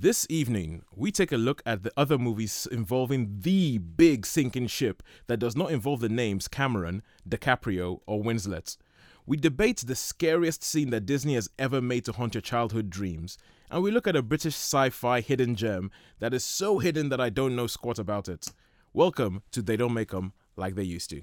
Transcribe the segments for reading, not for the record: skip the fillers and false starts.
This evening, we take a look at the other movies involving the big sinking ship that does not involve the names Cameron, DiCaprio, or Winslet. We debate the scariest scene that Disney has ever made to haunt your childhood dreams, and we look at a British sci-fi hidden gem that is so hidden that I don't know squat about it. Welcome to They Don't Make 'Em Like They Used To.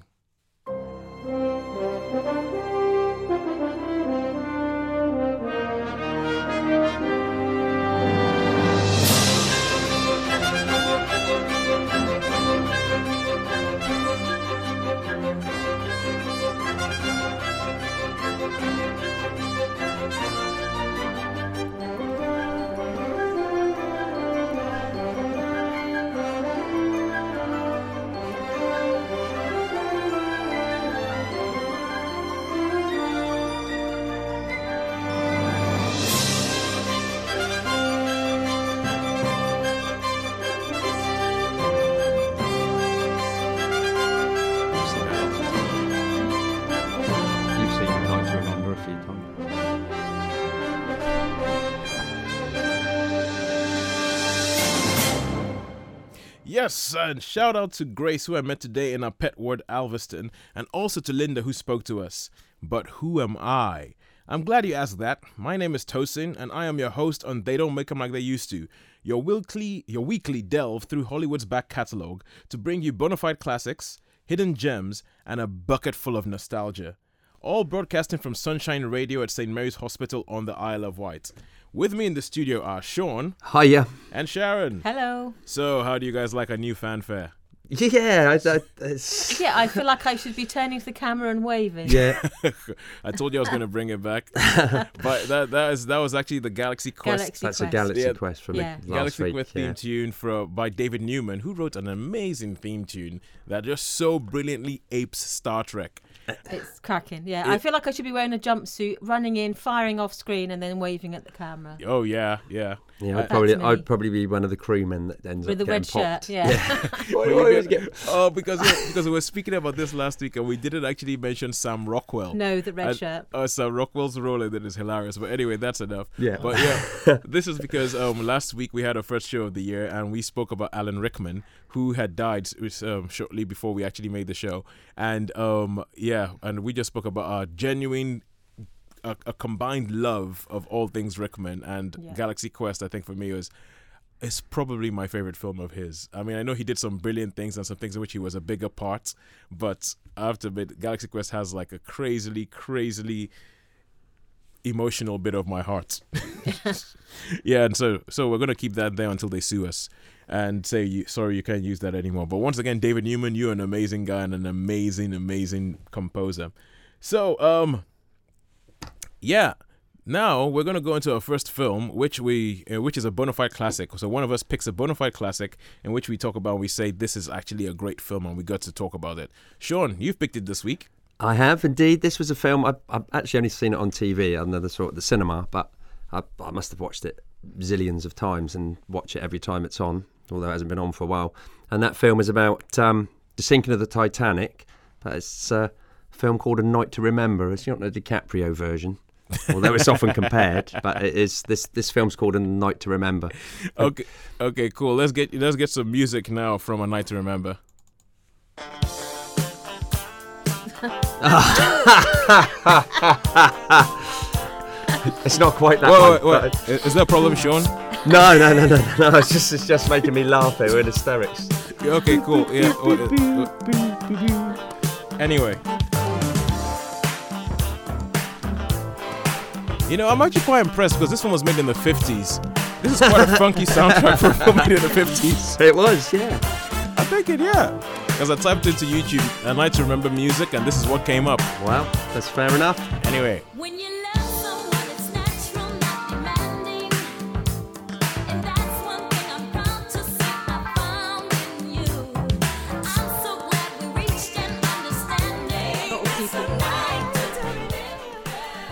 Yes, and shout out to Grace, who I met today in our pet ward Alvaston, and also to Linda, who spoke to us. But who am I? I'm glad you asked that. My name is Tosin, and I am your host on They Don't Make 'Em Like They Used To, your weekly delve through Hollywood's back catalogue to bring you bona fide classics, hidden gems, and a bucket full of nostalgia. All broadcasting from Sunshine Radio at St. Mary's Hospital on the Isle of Wight. With me in the studio are Sean. Hiya. And Sharon. Hello. So, how do you guys like our new fanfare? Yeah. I feel like I should be turning to the camera and waving. Yeah. I told you I was going to bring it back. But that was actually the Galaxy Quest. That's a Galaxy Quest from last Galaxy week. Quest theme tune by David Newman, who wrote an amazing theme tune that just so brilliantly apes Star Trek. It's cracking, yeah. I feel like I should be wearing a jumpsuit, running in, firing off screen, and then waving at the camera. Oh yeah. I'd probably be one of the crewmen that ends up getting popped. With the red shirt, yeah. Oh, because we were speaking about this last week, and we didn't actually mention Sam Rockwell. No, the red shirt. Oh, Sam Rockwell's role in it is hilarious. But anyway, that's enough. Yeah. But yeah, this is because last week we had our first show of the year, and we spoke about Alan Rickman, who had died shortly before we actually made the show, and and we just spoke about our genuine, a combined love of all things Rickman and Galaxy Quest. I think for me it's probably my favorite film of his. I mean, I know he did some brilliant things and some things in which he was a bigger part, but I have to admit, Galaxy Quest has like a crazily, crazily emotional bit of my heart. Yeah, and so we're gonna keep that there until they sue us and say, sorry, you can't use that anymore. But once again, David Newman, you're an amazing guy and an amazing, amazing composer. So, now we're going to go into our first film, which is a bona fide classic. So one of us picks a bona fide classic in which we talk about and we say, this is actually a great film and we got to talk about it. Sean, you've picked it this week. I have indeed. This was a film, I've actually only seen it on TV, another sort of the cinema, but I must have watched it zillions of times and watch it every time it's on, although it hasn't been on for a while. And that film is about the sinking of the Titanic, but it's a film called A Night to Remember. It's not the DiCaprio version, although it's often compared, but it is. This film's called A Night to Remember. Okay, cool. Let's get some music now from A Night to Remember. It's not quite that. Wait. Is there a problem, Sean? No. It's just making me laugh here. We're in hysterics. Okay, cool. Yeah. Anyway. You know, I'm actually quite impressed because this one was made in the 50s. This is quite a funky soundtrack for a film made in the 50s. It was, yeah. I think it, yeah. Because I typed into YouTube A Night to Remember music, and this is what came up. Wow, that's fair enough. Anyway. When you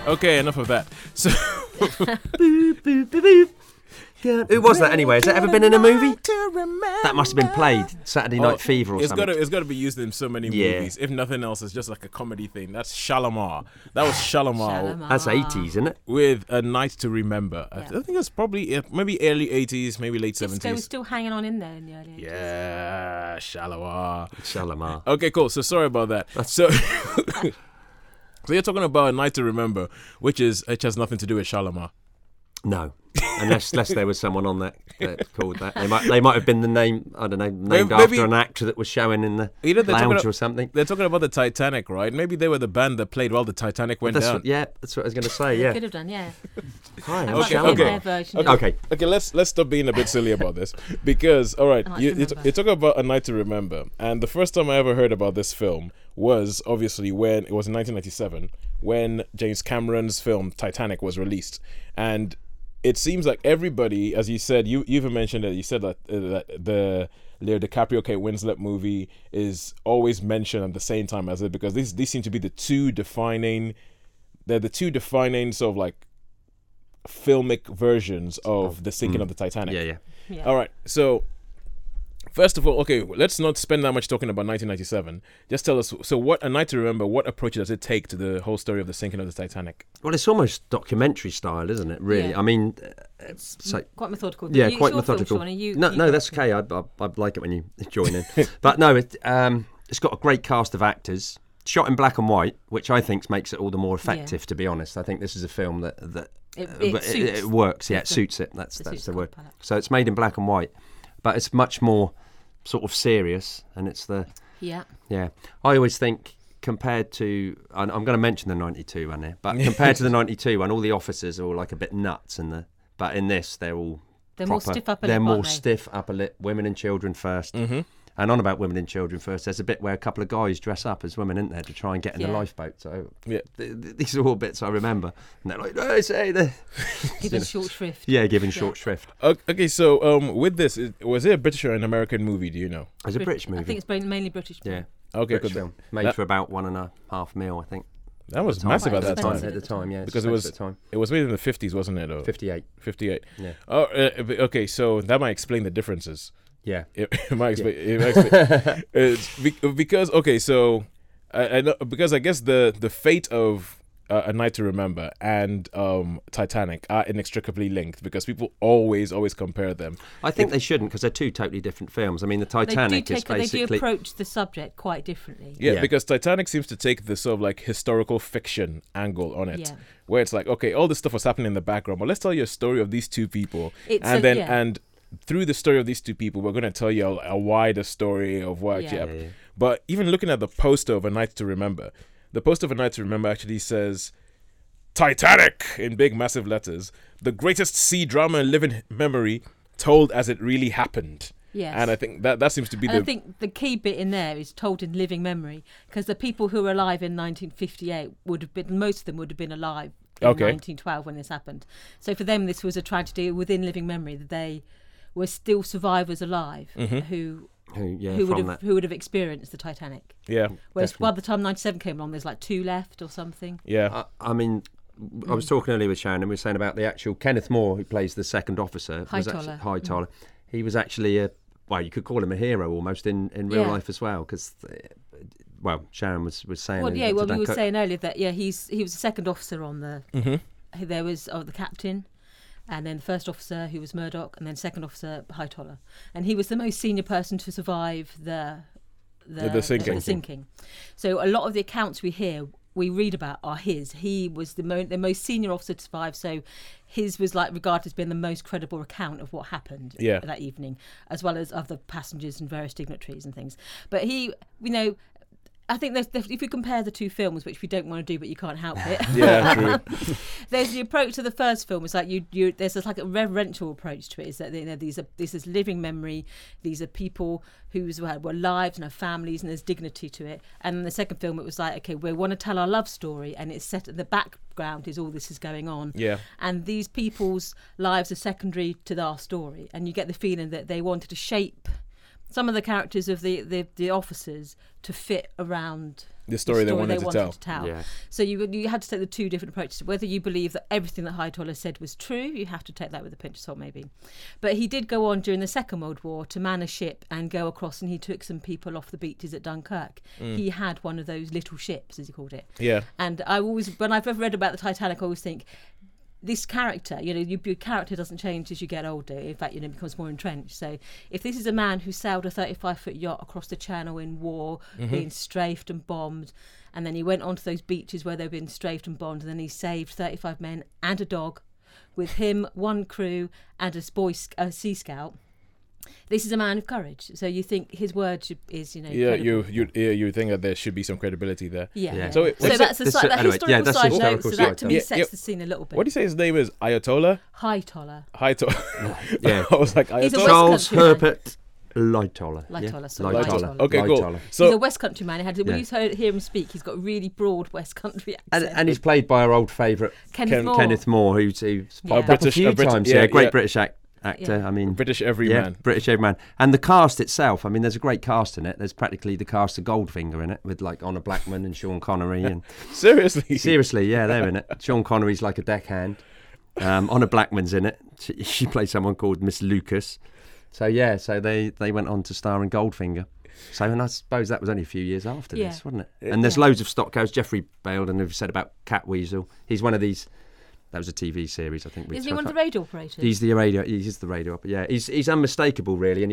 Okay, enough of that. So, Who was that anyway? Has that ever been in a movie? That must have been played Saturday Night Fever or something. It's got to be used in so many movies. If nothing else, it's just like a comedy thing. That's Shalimar. That was Shalimar. That's 80s, isn't it? With A Night to Remember. Yeah. I think it's probably maybe early 80s, maybe late 70s. So we're still hanging on in there in the early 80s. Yeah, Shalimar. Okay, cool. So sorry about that. So you're talking about A Night to Remember, which has nothing to do with Shalimar. No, unless there was someone on that called that. They might have been the name, I don't know, named after an actor that was showing in the lounge or something. They're talking about the Titanic, right? Maybe they were the band that played while the Titanic went down. That's what I was going to say, yeah. Could have done, yeah. Hi, I'm Okay, let's stop being a bit silly about this. Because, all right, you're talking about A Night to Remember. And the first time I ever heard about this film was obviously when it was in 1997 when James Cameron's film Titanic was released. And it seems like everybody, as you said, you even mentioned it. You said that the Leo DiCaprio, Kate Winslet movie is always mentioned at the same time as it, because these seem to be the two defining sort of like filmic versions of the sinking of the Titanic. Yeah. All right, so first of all, okay, let's not spend that much talking about 1997. Just tell us, so what A Night to Remember, what approach does it take to the whole story of the sinking of the Titanic? Well, it's almost documentary style, isn't it, really? Yeah. I mean... So, quite methodical. Yeah, quite methodical. Film, Sean, no, that's okay. I'd like it when you join in. But no, it's got a great cast of actors, shot in black and white, which I think makes it all the more effective, to be honest. I think this is a film that it works. Yeah, it suits it. That's the word. Palette. So it's made in black and white. But it's much more sort of serious, and it's the... Yeah. Yeah. I always think, compared to... I'm going to mention the 92 one here, but compared to the 92 one, all the officers are all like a bit nuts, but in this, they're all stiff upper lip, women and children first. Mm-hmm. And on about women and children first, there's a bit where a couple of guys dress up as women, isn't there, to try and get in the lifeboat. So these are all bits I remember. And they're like, no, say the... Giving short shrift. Yeah, giving short shrift. Okay, so with this, was it a British or an American movie, do you know? It's a British movie. I think it's mainly British. Yeah. Okay, British film. Made for about $1.5 million, I think. That was massive at that time. At the time, yeah. Because it was made in the 50s, wasn't it? 58. Yeah. Oh, okay, so that might explain the differences. Yeah, because okay, so I know, because I guess the fate of A Night to Remember and Titanic are inextricably linked, because people always compare them. I think they shouldn't, because they're two totally different films. I mean, the Titanic is basically... They do approach the subject quite differently. Yeah, because Titanic seems to take the sort of like historical fiction angle on it, where it's like, okay, all this stuff was happening in the background, but let's tell you a story of these two people, and through the story of these two people, we're going to tell you a wider story of what actually happened. Yeah. But even looking at the poster of A Night to Remember, the poster of A Night to Remember actually says, Titanic, in big, massive letters, the greatest sea drama in living memory, told as it really happened. Yes. And I think that seems to be I think the key bit in there is told in living memory, because the people who were alive in 1958 most of them would have been alive in 1912 when this happened. So for them, this was a tragedy within living memory, that they... were still survivors alive who would have experienced the Titanic. Yeah. Whereas by the time 1997 came along, there's like two left or something. Yeah. I mean, I was talking earlier with Sharon, and we were saying about the actual Kenneth Moore, who plays the second officer. Hightoller. He was actually you could call him a hero almost in real life as well, because... Sharon was saying... we were saying earlier that, he was the second officer on the... Mm-hmm. There was the captain... and then the first officer, who was Murdoch, and then second officer, Hightoller. And he was the most senior person to survive the sinking. So a lot of the accounts we read about are his. He was the most senior officer to survive, so his was like regarded as being the most credible account of what happened that evening, as well as other passengers and various dignitaries and things. But I think if we compare the two films, which we don't want to do, but you can't help it. Yeah, true. There's the approach to the first film. It's like there's this like a reverential approach to it. Is that this is living memory. These are people whose were lives and have families, and there's dignity to it. And in the second film, it was like, okay, we want to tell our love story, and it's set at the background is all this is going on. Yeah. And these people's lives are secondary to our story, and you get the feeling that they wanted to shape some of the characters of the officers to fit around The story they wanted to tell. Yeah. So you had to take the two different approaches. Whether you believe that everything that Hightoller said was true, you have to take that with a pinch of salt, maybe. But he did go on during the Second World War to man a ship and go across, and he took some people off the beaches at Dunkirk. Mm. He had one of those little ships, as he called it. Yeah. And I always, when I've ever read about the Titanic, I always think, this character, your character doesn't change as you get older. In fact, it becomes more entrenched. So if this is a man who sailed a 35-foot yacht across the channel in war, mm-hmm. being strafed and bombed, and then he went onto those beaches where they've been strafed and bombed, and then he saved 35 men and a dog, with him, one crew, and a sea scout. This is a man of courage, so you think his word is, you think that there should be some credibility there. Yeah. yeah. So that's the historical side note. So that to me sets the scene a little bit. What do you say his name is? Ayatollah? Hightoller. Yeah. I was like Ayatollah. Charles Herbert. Lightoller. Okay, cool. So he's a West Country man. When you hear him speak, he's got a really broad West Country accent. And he's played by our old favourite Kenneth Moore, who's a few times. Yeah, great British actor. British everyman. Yeah, British everyman. And the cast itself, there's a great cast in it. There's practically the cast of Goldfinger in it, with like Honor Blackman and Sean Connery. And Seriously, yeah, they're in it. Sean Connery's like a deckhand. Honor Blackman's in it. She plays someone called Miss Lucas. So yeah, they went on to star in Goldfinger. So, and I suppose that was only a few years after this, wasn't it? And there's loads of stock goes. Jeffrey Belden, who've said about Catweasel. He's one of these. That was a TV series, I think. Is he one of the radio operators? He's the radio operator. Yeah, he's unmistakable, really, and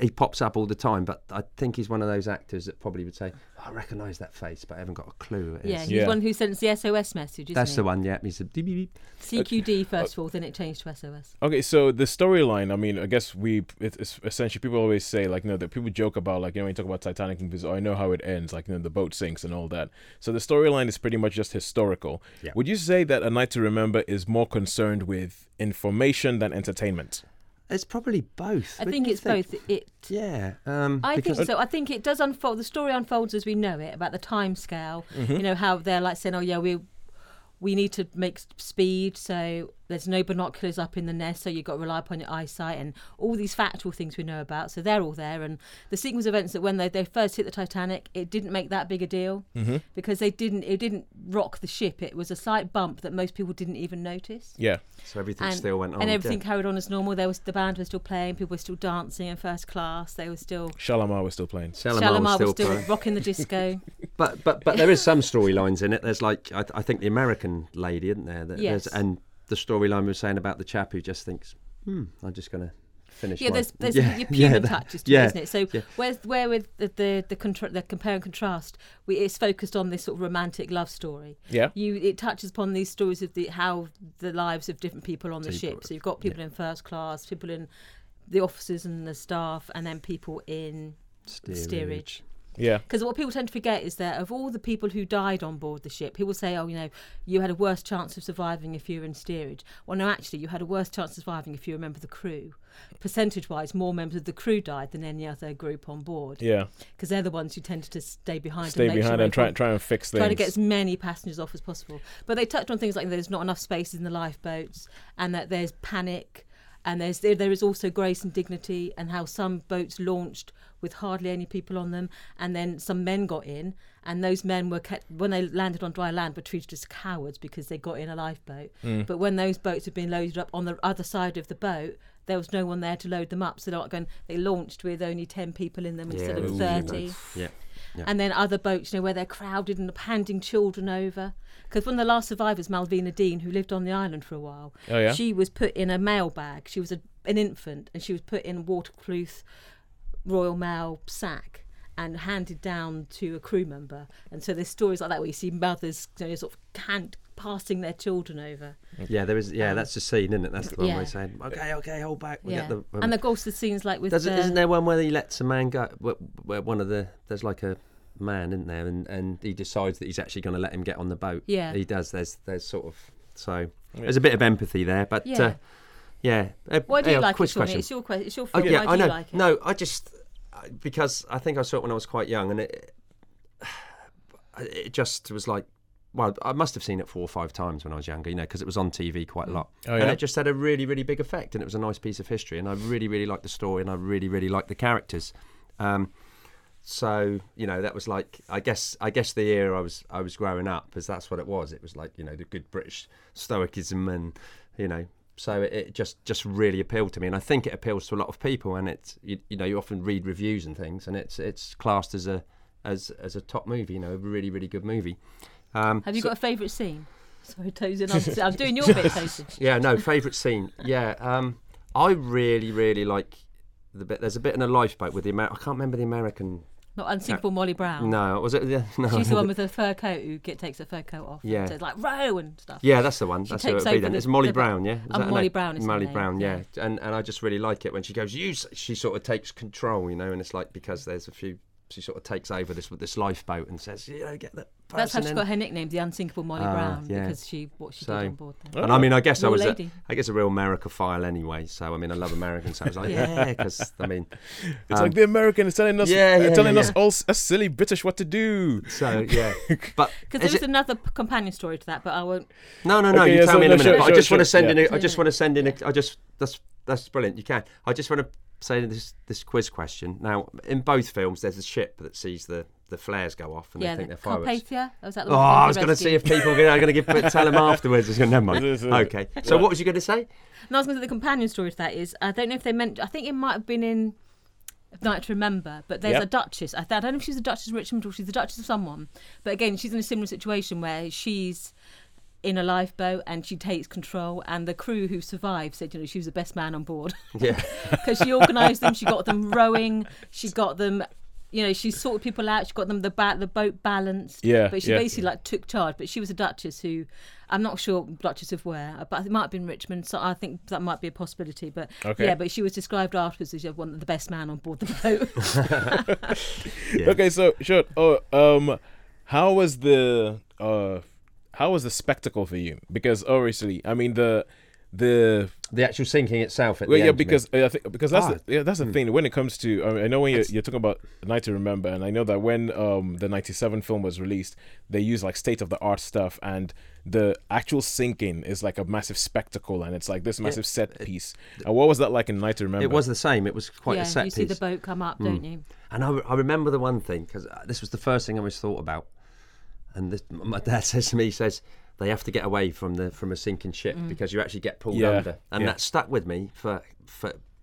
he pops up all the time. But I think he's one of those actors that probably would say, "I recognise that face, but I haven't got a clue who it is." Yeah, he's one who sends the SOS message. That's the one. Yeah, he's a CQD first of all, then it changed to SOS. Okay, so the storyline. I guess it's essentially people always say that people joke about when you talk about Titanic movies, I know how it ends, the boat sinks and all that. So the storyline is pretty much just historical. Yeah. Would you say that A Night to Remember is more concerned with information than entertainment? It's probably both. I think it's both. I think so. I think it does unfold. The story unfolds as we know it, about the time scale. Mm-hmm. How they're saying, oh, yeah, we need to make speed, so there's no binoculars up in the nest, so you've got to rely upon your eyesight and all these factual things we know about. So they're all there. And the sequence of events that when they first hit the Titanic, it didn't make that big a deal mm-hmm. because it didn't rock the ship. It was a slight bump that most people didn't even notice. Yeah. So everything still went on. And everything carried on as normal. The band was still playing. People were still dancing in first class. They were still... Shalimar was still playing. Shalimar was still rocking the disco. But there is some storylines in it. There's I think the American lady, isn't there? And the storyline we were saying about the chap who just thinks, I'm just going to finish. Yeah, there's your human touches to it, isn't it? So where with the compare and contrast, it's focused on this sort of romantic love story. Yeah, it touches upon these stories of how the lives of different people on the ship. So you've got people in first class, people in the officers and the staff, and then people in steerage. Yeah. Because what people tend to forget is that of all the people who died on board the ship, people say, oh, you had a worse chance of surviving if you were in steerage. Well, no, actually, you had a worse chance of surviving if you were a member of the crew. Percentage-wise, more members of the crew died than any other group on board. Yeah. Because they're the ones who tended to stay behind and try and fix things. Try to get as many passengers off as possible. But they touched on things like there's not enough spaces in the lifeboats and that there's panic. And there is also grace and dignity, and how some boats launched with hardly any people on them, and then some men got in, and those men were kept, when they landed on dry land, were treated as cowards because they got in a lifeboat. Mm. But when those boats had been loaded up on the other side of the boat, there was no one there to load them up, so they launched with only 10 people in them instead of 30. Yeah. Yeah. And then other boats, where they're crowded and handing children over. Because one of the last survivors, Malvina Dean, who lived on the island for a while, she was put in a mail bag. She was an infant, and she was put in a waterproof Royal Mail sack and handed down to a crew member. And so there's stories like that where you see mothers sort of passing their children over. Yeah, there is. Yeah, that's the scene, isn't it? That's the one where he's saying, okay, hold back. We'll get the women. And of course, the scenes like with. Isn't there one where he lets a man go? Where one of the there's like a man, isn't there? And he decides that he's actually going to let him get on the boat. Yeah, he does. There's sort of there's a bit of empathy there, but Why do you like it, Sean? It's your question. It's your fault. Yeah, I know. Like it? No, I just because I think I saw it when I was quite young, and it just was like. Well, I must have seen it 4 or 5 times when I was younger, because it was on TV quite a lot. Oh, yeah? And it just had a really, really big effect, and it was a nice piece of history, and I really, really liked the story, and I really, really liked the characters. So, you know, that was like, I guess the era I was growing up, because that's what it was. It was like, you know, the good British stoicism, and, you know, so it just really appealed to me. And I think it appeals to a lot of people, and it's, you know, you often read reviews and things, and it's classed as a top movie, you know, a really, really good movie. Have you got a favourite scene? Sorry, Tosin, I'm doing your bit, Tosin. Yeah, no, favourite scene. Yeah, I really, really like the bit, there's a bit in a lifeboat with the I can't remember the American... Not Unsinkable Molly Brown. No, was it? Yeah, no. She's the one with the fur coat who takes her fur coat off. Yeah. And says, like, row and stuff. Yeah, that's the one. That's who it would be then. It's Molly Brown, yeah? Molly Brown is her name. Molly Brown, yeah. And I just really like it when she goes, she sort of takes control, you know, and it's like, because there's a few, she sort of takes over this with this lifeboat and says, you know, get that person. That's how she got her nickname, the Unsinkable Molly Brown, yeah. Because what she did on board there. And I mean, I guess a real Americophile anyway. So I mean, I love Americans. So I was like, yeah, because I mean, it's like the American is telling us, us silly British what to do. So yeah, but because there was another companion story to that, but I won't. No. Okay, you tell me in a minute. Sure, I just want to send in. I just want to send in. I just that's brilliant. You can. I just want to. Saying this quiz question. Now, in both films, there's a ship that sees the flares go off and they think they're fireworks. Carpathia? Was that the one? Oh, I was going to see if people are going to tell them afterwards. Never mind. Okay. So what was you going to say? No, I was going to say the companion story to that is, I don't know if they meant, I think it might have been in A Night to Remember, but there's a duchess. I don't know if she's the Duchess of Richmond or she's the Duchess of someone. But again, she's in a similar situation where she's in a lifeboat and she takes control, and the crew who survived said, you know, she was the best man on board. Yeah, because she organised them, she got them rowing, she got them, you know, she sorted people out, she got them the boat balanced. Yeah, but she basically like took charge. But she was a duchess who, I'm not sure Duchess of where, but it might have been Richmond, so I think that might be a possibility. But but she was described afterwards as one of the best man on board the boat. Okay, so sure. How was the spectacle for you? Because obviously, I mean, the actual sinking itself. Because that's the thing. When it comes to, I know when you're talking about A Night to Remember, and I know that when the '97 film was released, they used like state of the art stuff, and the actual sinking is like a massive spectacle, and it's like this massive set piece. And what was that like in A Night to Remember? It was the same. It was quite a set piece. You see the boat come up, don't you? And I remember the one thing, because this was the first thing I always thought about. And my dad says to me, he says, they have to get away from a sinking ship because you actually get pulled under. And that stuck with me for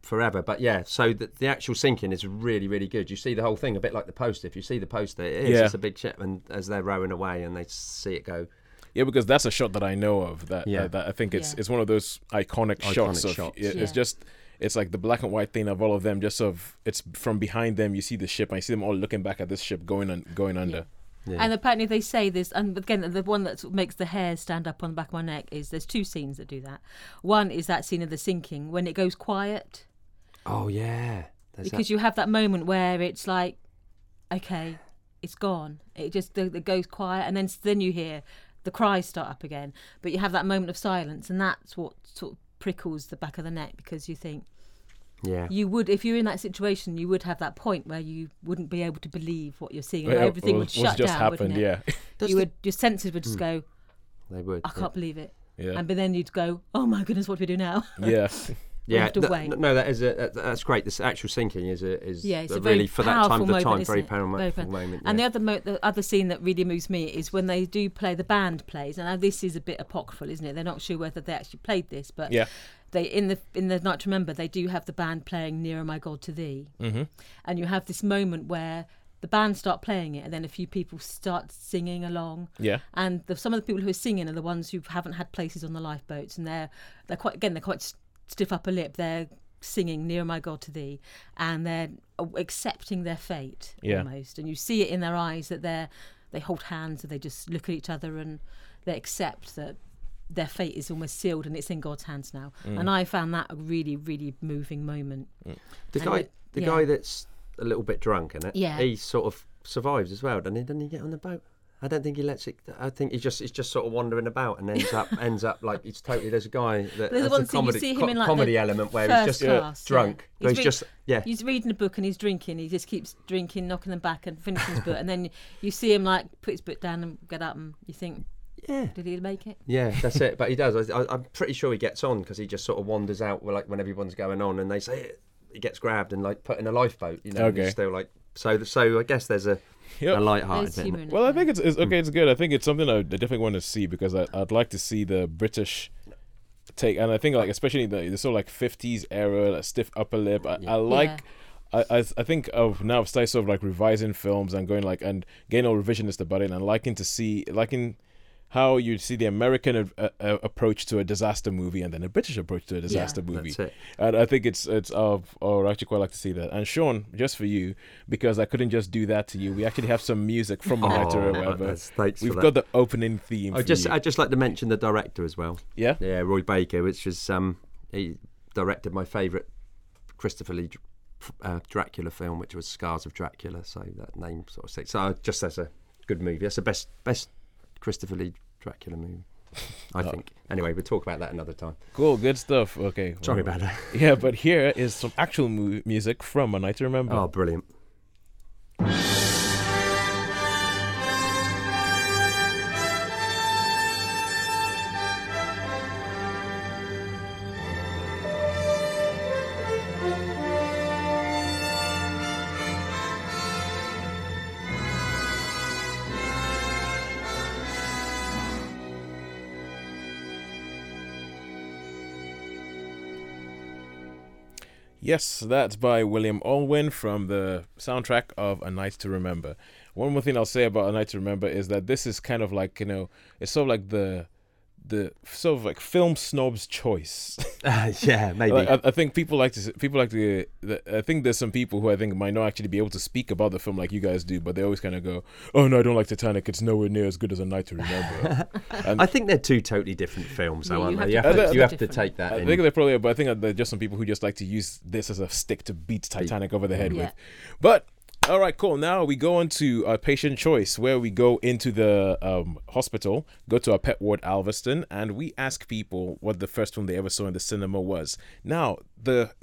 forever. But so the actual sinking is really, really good. You see the whole thing, a bit like the poster. If you see the poster, it's a big ship, and as they're rowing away and they see it go. Yeah, because that's a shot that I know of. That I think it's one of those iconic shots. It's just... It's like the black and white thing of all of them, just of it's from behind them, you see the ship, and you see them all looking back at this ship going under. Yeah. Yeah. And apparently they say this, and again, the one that makes the hair stand up on the back of my neck is there's two scenes that do that. One is that scene of the sinking when it goes quiet. Oh, yeah. There's because you have that moment where it's like, okay, it's gone. It just it goes quiet, and then you hear the cries start up again. But you have that moment of silence, and that's what sort of prickles the back of the neck, because you think, you would, if you're in that situation, you would have that point where you wouldn't be able to believe what you're seeing, and everything would shut down. Happened, wouldn't it? Yeah. Your senses would just go. They would. I can't believe it. Yeah. And but then you'd go, oh my goodness, what do we do now? Yeah. Yeah. Have to wait. No, that's great. This actual sinking is really for that time, very powerful moment. Yeah. And the other scene that really moves me is when they do play, the band plays, and now this is a bit apocryphal, isn't it? They're not sure whether they actually played this, but they in the Night to Remember, they do have the band playing Nearer My God to Thee, and you have this moment where the band start playing it, and then a few people start singing along. Yeah. And some of the people who are singing are the ones who haven't had places on the lifeboats, and they're quite stiff upper lip. They're singing Nearer My God to Thee, and they're accepting their fate almost, and you see it in their eyes that they hold hands and they just look at each other and they accept that their fate is almost sealed and it's in God's hands now. And I found that a really, really moving moment. The guy that's a little bit drunk, isn't it? Yeah. He sort of survives as well, doesn't he get on the boat? I don't think he lets it. I think he's just sort of wandering about and ends up like it's totally. There's a guy that has a comedy element where he's just drunk. Yeah. He's reading a book and he's drinking. He just keeps drinking, knocking them back and finishing his book. And then you see him like put his book down and get up, and you think, did he make it? Yeah, that's it. But he does. I'm pretty sure he gets on, because he just sort of wanders out like when everyone's going on, and they say he gets grabbed and like put in a lifeboat. You know, and he's still like So I guess there's a light-hearted. Well, I think it's okay. It's good. I think it's something I definitely want to see because I'd like to see the British take, and I think like especially the sort of like 50s era, like stiff upper lip. I think of now I've started sort of like revising films and going like and getting all revisionist about it and liking how you see the American approach to a disaster movie and then a British approach to a disaster movie. That's it. And I think I actually quite like to see that. And Sean, just for you, because I couldn't just do that to you, we actually have some music from Manhattan or whatever. Thanks We've got the opening theme. I'd just like to mention the director as well. Yeah? Yeah, Roy Baker, which is, he directed my favourite Christopher Lee Dracula film, which was Scars of Dracula, so that name sort of sticks. So just as a good movie. That's the best Christopher Lee Dracula movie, I think. Anyway, we'll talk about that another time. Cool, good stuff. Okay. Sorry about that. Yeah, but here is some actual music from A Night to Remember. Oh, brilliant. Yes, that's by William Allwyn from the soundtrack of A Night to Remember. One more thing I'll say about A Night to Remember is that this is kind of like, you know, it's sort of like the sort of like film snob's choice. Yeah, maybe. Like, I think people like to. I think there's some people who I think might not actually be able to speak about the film like you guys do, but they always kind of go, "Oh no, I don't like Titanic. It's nowhere near as good as A Night to Remember." And I think they're two totally different films, though, aren't they? You have to take that. I think they're probably, but I think they're just some people who just like to use this as a stick to beat Titanic over the head with. But all right, cool. Now we go on to our patient choice, where we go into the hospital, go to our pet ward, Alvaston, and we ask people what the first film they ever saw in the cinema was. Now, the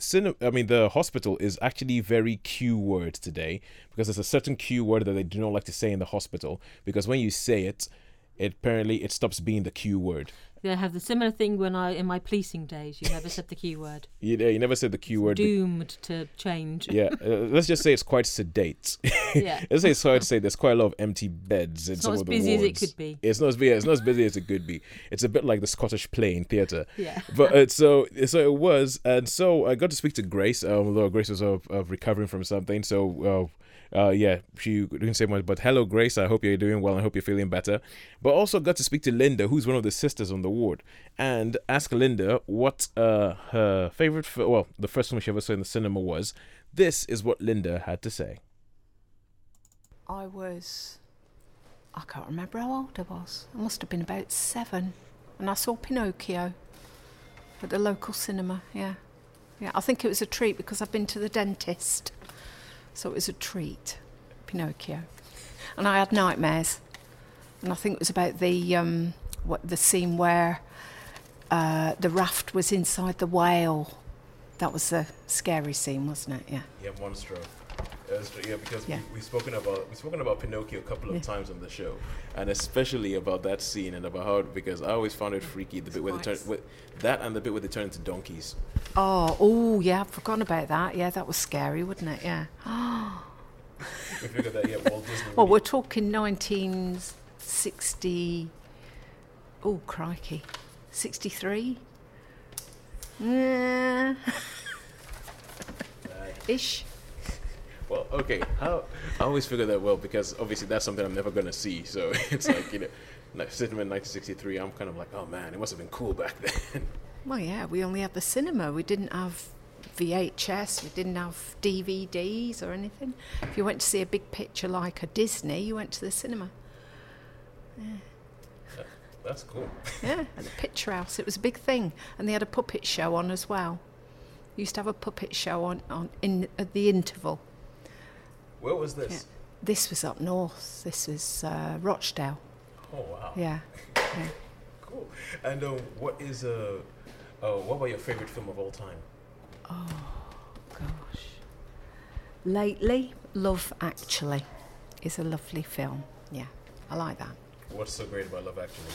hospital is actually very Q word today, because there's a certain Q word that they do not like to say in the hospital, because when you say it apparently it stops being the Q word. They have the similar thing in my policing days. You never said the Q word. Yeah, you never said the Q word. Doomed to change. Yeah, let's just say it's quite sedate. Yeah. Let's say it's hard to say there's quite a lot of empty beds in some of the wards. It's not as busy as it could be. It's not as busy as it could be. It's a bit like the Scottish play in theatre. Yeah. But so it was, and so I got to speak to Grace, although Grace was recovering from something, so. She didn't say much, but hello, Grace. I hope you're doing well. I hope you're feeling better. But also got to speak to Linda, who's one of the sisters on the ward, and ask Linda what her favorite, the first film she ever saw in the cinema was. This is what Linda had to say. I can't remember how old I was. I must have been about 7, and I saw Pinocchio at the local cinema. Yeah. I think it was a treat because I've been to the dentist. So it was a treat, Pinocchio. And I had nightmares. And I think it was about the scene where the raft was inside the whale. That was the scary scene, wasn't it? Yeah. Yeah, Monstro. We've spoken about Pinocchio a couple of times on the show, and especially about that scene and about how, because I always found it freaky, the bit where they turn into donkeys. Oh yeah, I've forgotten about that. Yeah, that was scary, wasn't it? Yeah. We figured that. Yeah, Walt Disney. Well, we're talking 1960. Oh crikey, 63. Yeah. Ish. Well, okay. I always figure that because obviously that's something I'm never gonna see. So it's like, you know, like cinema in 1963. I'm kind of like, oh man, it must have been cool back then. Well, yeah, we only had the cinema. We didn't have VHS. We didn't have DVDs or anything. If you went to see a big picture like a Disney, you went to the cinema. Yeah. That's cool. Yeah, at the Picture House, it was a big thing, and they had a puppet show on as well. We used to have a puppet show in the interval. Where was this? Yeah. This was up north. This was Rochdale. Oh, wow. Yeah. Cool. And what about your favourite film of all time? Oh, gosh. Lately, Love Actually is a lovely film. Yeah, I like that. What's so great about Love Actually?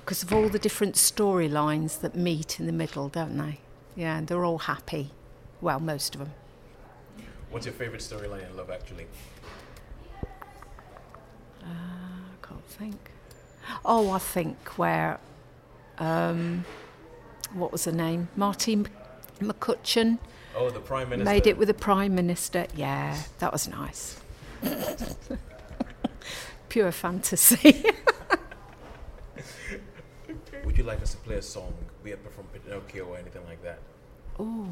Because of all the different storylines that meet in the middle, don't they? Yeah, and they're all happy. Well, most of them. What's your favorite storyline in Love Actually? I can't think. Oh, I think where, what was her name? Marty McCutcheon. Oh, the Prime Minister. Made it with the Prime Minister. Yeah, that was nice. Pure fantasy. Would you like us to play a song? We have performed Pinocchio or anything like that. Oh.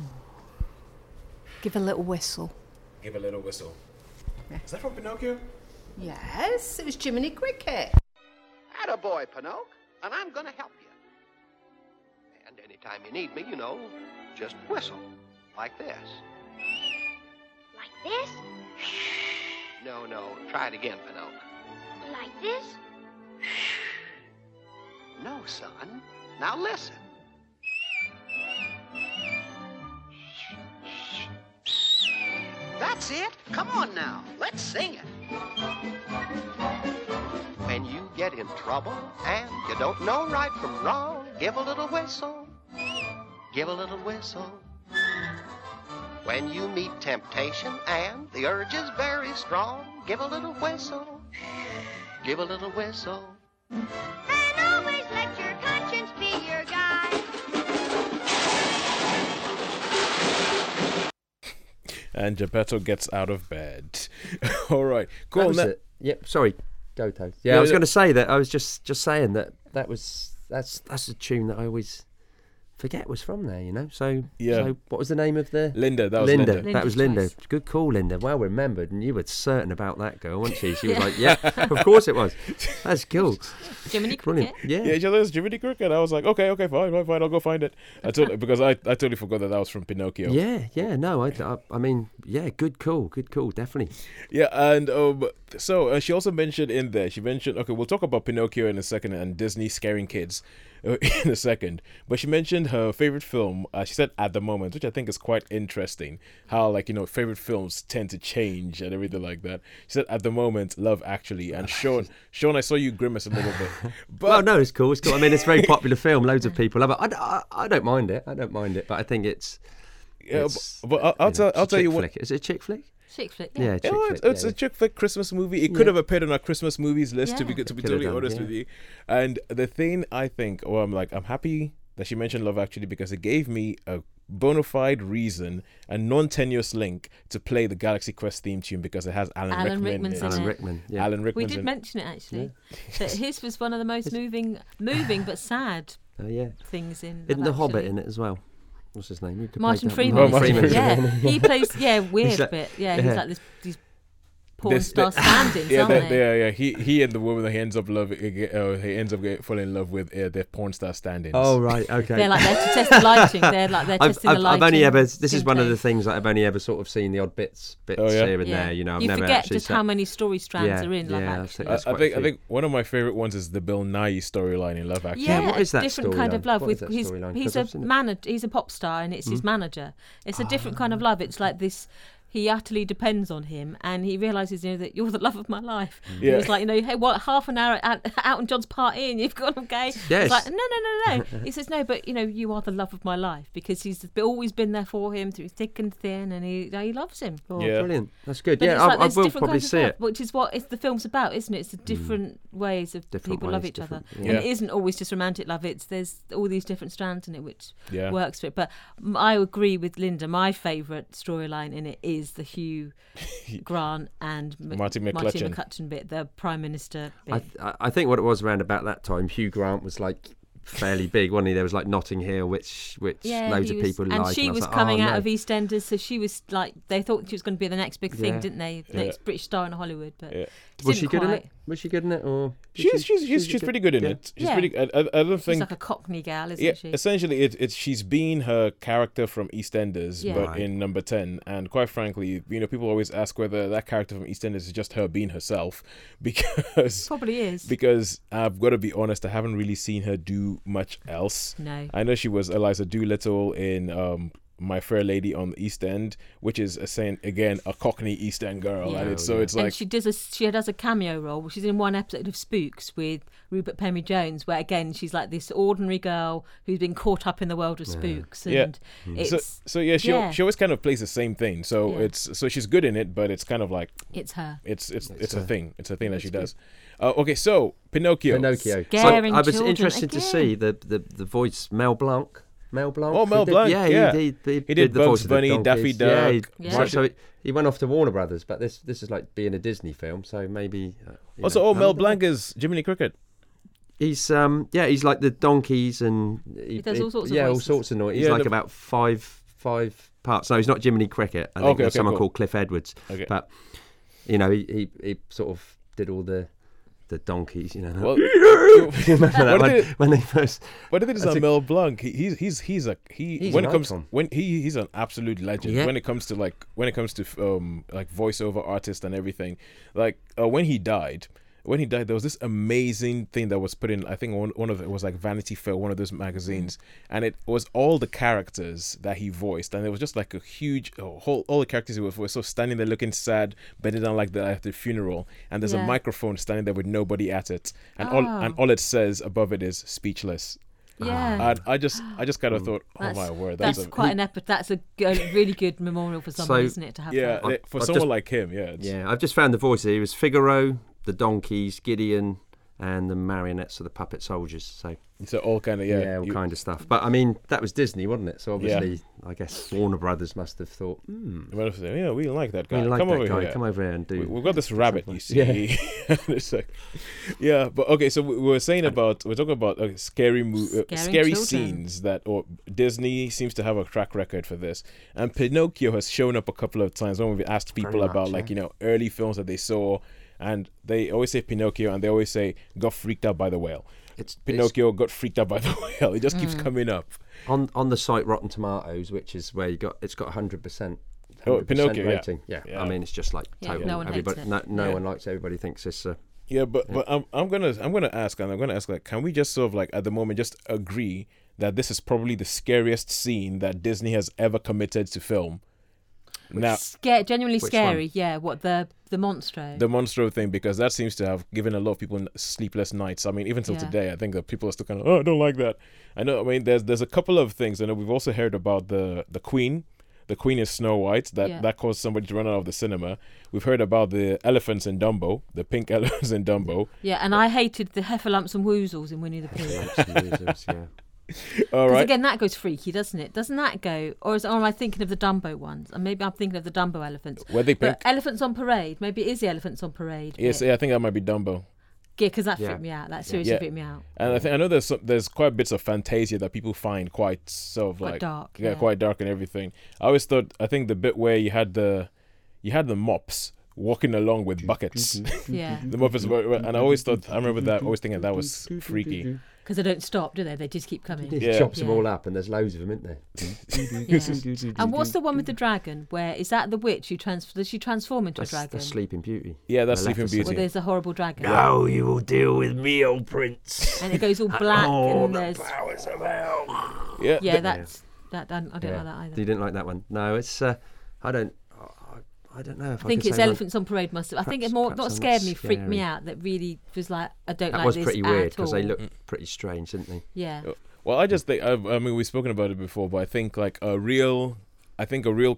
Give a little whistle. Give a little whistle. Yeah. Is that from Pinocchio? Yes, it was Jiminy Cricket. Attaboy, Pinocchio, and I'm going to help you. And anytime you need me, you know, just whistle. Like this. Like this? No, try it again, Pinocchio. Like this? No, son. Now listen. That's it. Come on now. Let's sing it. When you get in trouble and you don't know right from wrong, give a little whistle. Give a little whistle. When you meet temptation and the urge is very strong, give a little whistle. Give a little whistle. And always let your conscience be your guide. And Geppetto gets out of bed. All right. Go on then. Yep, sorry. Go, Toad. Yeah, I was going to say that. I was just saying that's a tune that I always forget was from there, you know. So, yeah. So what was the name of the... Linda, that was Linda. That was Linda. Twice. Good call, Linda. Well remembered. And you were certain about that girl, weren't you? She was like, yeah, of course it was. That's cool. Jiminy Cricket. Yeah, that was Jiminy Cricket. I was like, okay, fine, I'll go find it. Because I totally forgot that was from Pinocchio. I mean, good call, definitely. Yeah, and so she also mentioned in there, okay, we'll talk about Pinocchio in a second and Disney scaring kids in a second, but she mentioned her favorite film, she said at the moment, which I think is quite interesting, how, like, you know, favorite films tend to change and everything like that. She said at the moment, Love Actually. And Sean, I saw you grimace a little bit, but... Well, no, it's cool. I mean, it's a very popular film, loads of people love it. I don't mind it, but I think it's but I'll tell you what, is it a chick flick? Chick flick, yeah. It's a chick flick Christmas movie. It could have appeared on our Christmas movies list, to be totally honest with you. And the thing I think, I'm happy that she mentioned Love Actually, because it gave me a bona fide reason, a non-tenuous link to play the Galaxy Quest theme tune, because it has Alan Rickman. We did mention it actually. Yeah. That his was one of the most moving but sad things in. Isn't the Hobbit in it as well? What's his name? Martin Freeman. Yeah, he plays. Yeah, weird like, bit. Yeah, he's like this. These porn star stand-ins, aren't they? He and the woman that he ends up falling in love with. They're porn star stand-ins. Oh right, okay. they're to test the lighting. They're testing the lighting. This is one of the things that I've only ever sort of seen the odd bits here and there. You know, I've never forget just how many story strands are in Love Actually. I think one of my favourite ones is the Bill Nye storyline in Love Actually. Yeah, what is that? Different kind of love. With he's a pop star and it's his manager. It's a different kind of love. It's like this. He utterly depends on him, and he realises, you know, that you're the love of my life. Yeah. It's like, you know, hey, what, half an hour at Elton John's party and you've got him gay? Yes. It's like, no. He says, no, but, you know, you are the love of my life, because he's always been there for him through thick and thin, and he loves him. Oh, yeah. Brilliant. That's good. But yeah, I will probably see it. Which is what the film's about, isn't it? It's the different ways of people love each other. Yeah. And it isn't always just romantic love. There's all these different strands in it, which works for it. But I agree with Linda. My favourite storyline in it is the Hugh Grant and Martin McCutcheon bit, the Prime Minister bit. I think what it was around about that time, Hugh Grant was like fairly big, wasn't he? There was like Notting Hill, which loads of people liked. And she was coming out of EastEnders, so she was like, they thought she was going to be the next big thing, didn't they? The next British star in Hollywood. But Was she good in it? Or she's pretty good in it. She's pretty. I don't think she's like a Cockney gal, isn't she? Essentially, it's she's been her character from EastEnders, but in Number 10. And quite frankly, you know, people always ask whether that character from EastEnders is just her being herself, because probably is. Because I've got to be honest, I haven't really seen her do much else. No, I know she was Eliza Doolittle in My Fair Lady on the East End, which is a Cockney East End girl, yeah, and it's, so it's like, and she does a cameo role. She's in one episode of Spooks with Rupert Penry Jones, where again she's like this ordinary girl who's been caught up in the world of spooks, and it's she always kind of plays the same thing. So it's, so she's good in it, but it's kind of like it's her. It's a thing that she does. Okay, so Pinocchio. Scaring I was children interested again. To see the voice Mel Blanc. Oh, Mel Blanc. He did the voice of Bunny, Daffy Duck. So he went off to Warner Brothers, but this is like being a Disney film, so maybe... Mel Blanc is Jiminy Cricket. He's, he's like the donkeys and... He does all sorts of voices. Yeah, all sorts of noise. He's about five parts. No, he's not Jiminy Cricket. I think there's someone called Cliff Edwards. Okay. But, you know, he sort of did all the donkeys, you know. Well, what it is on Mel Blanc, he's an absolute legend. Yeah. When it comes to voiceover artists and everything, when he died, there was this amazing thing that was put in. I think one of it was Vanity Fair, one of those magazines, and it was all the characters that he voiced, and it was just like a huge whole, all the characters he voiced. So standing there looking sad, bending down like that at the funeral, and there's a microphone standing there with nobody at it, and all it says above it is speechless. Yeah, and I just kind of thought, my word, that's a really good memorial for someone, isn't it? To have like him, I've just found the voice. He was Figaro, the donkeys, Gideon, and the marionettes of the puppet soldiers. So all kind of kind of stuff. But I mean, that was Disney, wasn't it? So obviously, I guess Warner Brothers must have thought, we like that guy. Come over here and do. We've got this rabbit, you see. Yeah. But okay. So we're talking about scary scenes that Disney seems to have a track record for this. And Pinocchio has shown up a couple of times when we've asked people early films that they saw. And they always say Pinocchio, and they always say, got freaked out by the whale. Got freaked out by the whale. It just keeps coming up. On the site Rotten Tomatoes, which is where it's got 100%. Pinocchio rating. Yeah. Yeah. I mean, it's just like total. No one hates it. No one likes it. Everybody thinks it's a... Yeah, but I'm gonna ask, can we just sort of like at the moment just agree that this is probably the scariest scene that Disney has ever committed to film? Now, genuinely scary one? What the Monstro? The Monstro thing, because that seems to have given a lot of people sleepless nights. I mean, even till today, I think that people are still kind of, I don't like that. I know, I mean, there's a couple of things. I know we've also heard about the Queen. The Queen is Snow White. That caused somebody to run out of the cinema. We've heard about the elephants in Dumbo, the pink elephants in Dumbo. Yeah, and I hated the Heffalumps and Woozles in Winnie the Pooh. All right. Again, that goes freaky, doesn't it? Doesn't that go? Or am I thinking of the Dumbo ones? And maybe I'm thinking of the Dumbo elephants. Were they pink? Elephants on Parade. Maybe it is the Elephants on Parade. Yes, I think that might be Dumbo. Yeah, because that freaked me out. That seriously freaked me out. And I know there's quite bits of Fantasia that people find quite sort of like dark. Yeah, quite dark and everything. I always thought. I think the bit where you had the mops walking along with buckets. The mops, and I remember that was freaky. Because they don't stop, do they? They just keep coming. It chops them all up, and there's loads of them, isn't there? And what's the one with the dragon? Where is that the witch who does she transform into a dragon? That's Sleeping Beauty. Yeah, that's Sleeping Beauty. Well, there's a horrible dragon. No, you will deal with me, old prince. And it goes all black, and there's powers of hell. Yeah, that. I don't like that either. You didn't like that one? No, it's. I don't know. If I think it's Elephants on Parade must have. I think it more not scared me, freaked me out. That really was like that was pretty weird because they looked pretty strange, didn't they? Yeah. Well, I just think we've spoken about it before, but I think like a real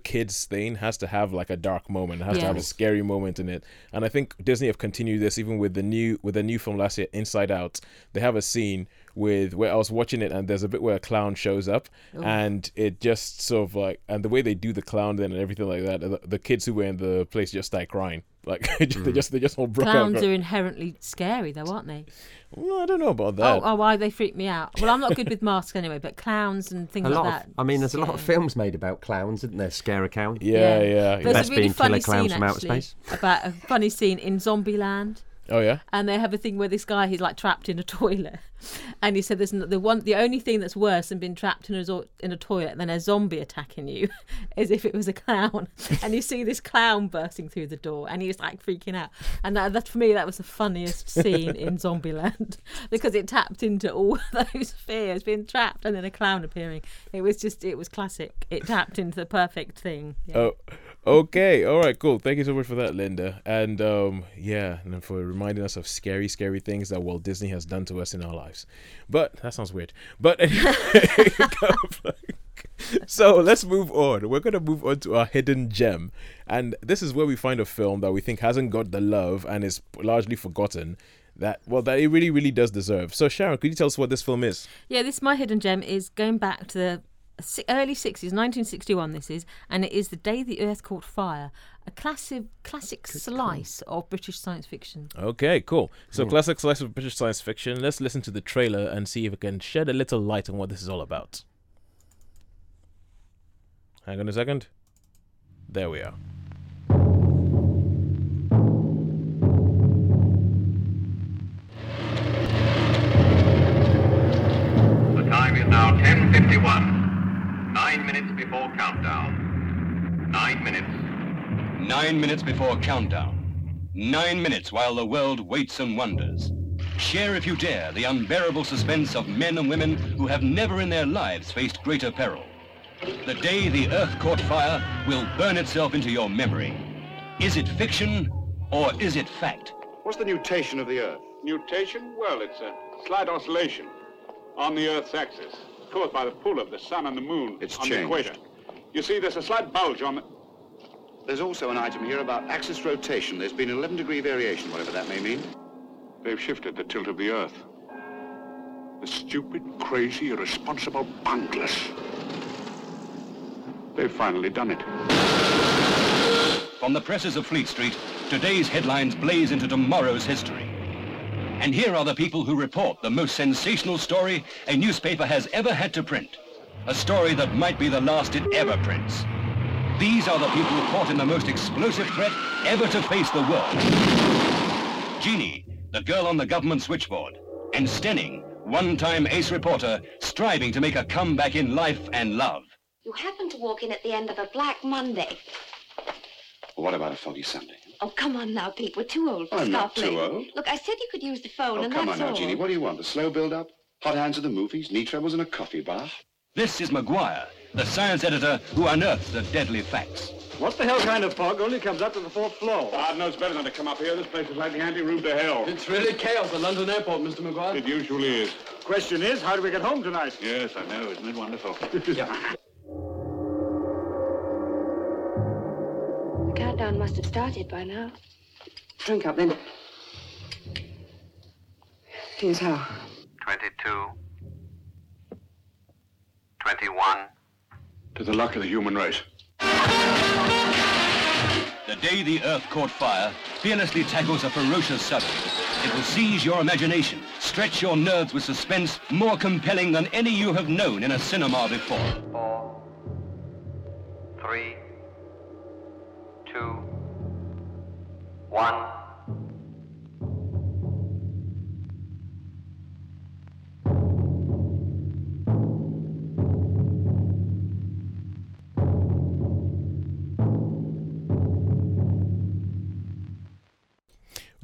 kids thing has to have like a dark moment. It has to have a scary moment in it. And I think Disney have continued this even with the new film last year, Inside Out. They have a scene where I was watching it, and there's a bit where a clown shows up, and it just sort of like, and the way they do the clown then and everything like that, the kids who were in the place just start crying. Like they just all broke out. Clowns are inherently scary, though, aren't they? Well, I don't know about that. Oh, why they freak me out? Well, I'm not good with masks anyway, but clowns and things like that. I mean, there's a lot of films made about clowns, isn't there? Scare-a-Clown. Yeah. There's a really funny scene, actually, about a funny scene in Zombieland. Oh yeah. And they have a thing where this guy, he's like trapped in a toilet, and he said there's the only thing that's worse than being trapped in a toilet than a zombie attacking you is if it was a clown. And you see this clown bursting through the door, and he's like freaking out. And that for me, that was the funniest scene in Zombieland, because it tapped into all those fears, being trapped and then a clown appearing. It was classic. It tapped into the perfect thing. Yeah. Oh. Okay, all right, cool. Thank you so much for that, Linda. And and for reminding us of scary, scary things that Walt Disney has done to us in our lives. But that sounds weird. But anyway, so let's move on. We're going to move on to our hidden gem. And this is where we find a film that we think hasn't got the love and is largely forgotten. That it really, really does deserve. So Sharon, could you tell us what this film is? Yeah, my hidden gem is going back to the early 60s, 1961 this is, and it is The Day the Earth Caught Fire, a classic slice of British science fiction. Okay, cool. So classic slice of British science fiction. Let's listen to the trailer and see if it can shed a little light on what this is all about. Hang on a second. There we are. The time is now 10:51. 9 minutes before countdown. 9 minutes. 9 minutes before countdown. 9 minutes while the world waits and wonders. Share, if you dare, the unbearable suspense of men and women who have never in their lives faced greater peril. The day the earth caught fire will burn itself into your memory. Is it fiction or is it fact? What's the nutation of the earth? Nutation? Well, it's a slight oscillation on the earth's axis, caused by the pull of the sun and the moon on the equator. You see, there's a slight bulge on the... There's also an item here about axis rotation. There's been an 11-degree variation, whatever that may mean. They've shifted the tilt of the Earth. The stupid, crazy, irresponsible bunglers. They've finally done it. From the presses of Fleet Street, today's headlines blaze into tomorrow's history. And here are the people who report the most sensational story a newspaper has ever had to print. A story that might be the last it ever prints. These are the people caught in the most explosive threat ever to face the world. Jeannie, the girl on the government switchboard, and Stenning, one-time ace reporter, striving to make a comeback in life and love. You happen to walk in at the end of a Black Monday. Well, what about a foggy Sunday? Oh, come on now, Pete. We're too old for I'm startling. I'm not too old. Look, I said you could use the phone, and that's all. Oh, come on now, Jeannie. What do you want? A slow build-up? Hot hands at the movies? Knee troubles in a coffee bar? This is Maguire, the science editor who unearths the deadly facts. What the hell kind of fog only comes up to the fourth floor? I know it's better than to come up here. This place is like the anteroom to hell. It's really chaos at London Airport, Mr. Maguire. It usually is. Question is, how do we get home tonight? Yes, I know. Isn't it wonderful? Yeah. Countdown must have started by now. Drink up, then. Here's how. 22. 21. To the luck of the human race. The Day the Earth Caught Fire fearlessly tackles a ferocious subject. It will seize your imagination, stretch your nerves with suspense more compelling than any you have known in a cinema before. 4, 3, 2, 1.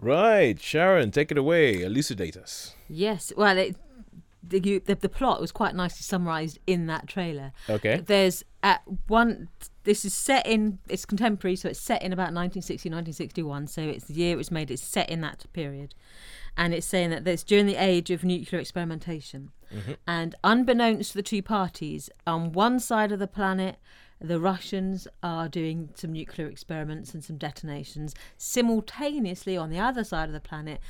Right, Sharon, take it away. Elucidate us. Yes, well, the plot was quite nicely summarised in that trailer. Okay. There's one... This is set in, it's contemporary, so it's set in about 1960, 1961. So it's the year it was made, it's set in that period. And it's saying that it's during the age of nuclear experimentation. Mm-hmm. And unbeknownst to the two parties, on one side of the planet, the Russians are doing some nuclear experiments and some detonations. Simultaneously, on the other side of the planet,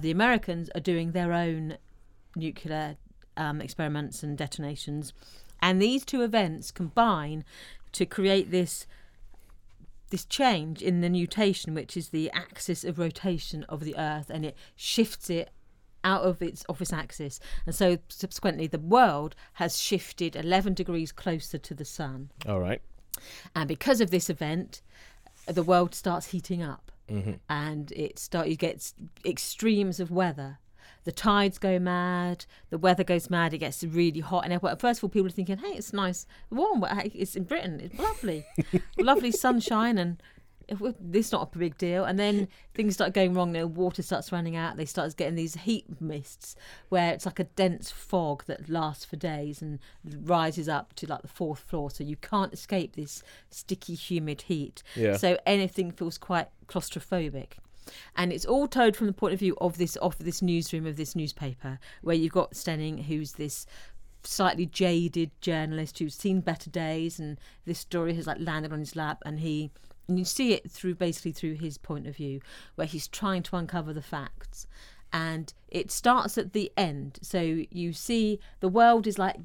the Americans are doing their own nuclear experiments and detonations. And these two events combine to create this change in the nutation, which is the axis of rotation of the Earth, and it shifts it out of its axis. And so subsequently the world has shifted 11 degrees closer to the sun. All right. And because of this event, the world starts heating up. Mm-hmm. And you get extremes of weather. The tides go mad, the weather goes mad, it gets really hot. And first of all, people are thinking, hey, it's nice, warm, it's in Britain, it's lovely, lovely sunshine, and it's not a big deal. And then things start going wrong, their water starts running out, they start getting these heat mists where it's like a dense fog that lasts for days and rises up to like the fourth floor, so you can't escape this sticky, humid heat. Yeah. So anything feels quite claustrophobic. And it's all told from the point of view of this newsroom, of this newspaper, where you've got Stenning, who's this slightly jaded journalist who's seen better days, and this story has like landed on his lap, and you see it through his point of view, where he's trying to uncover the facts. And it starts at the end. So you see the world is like,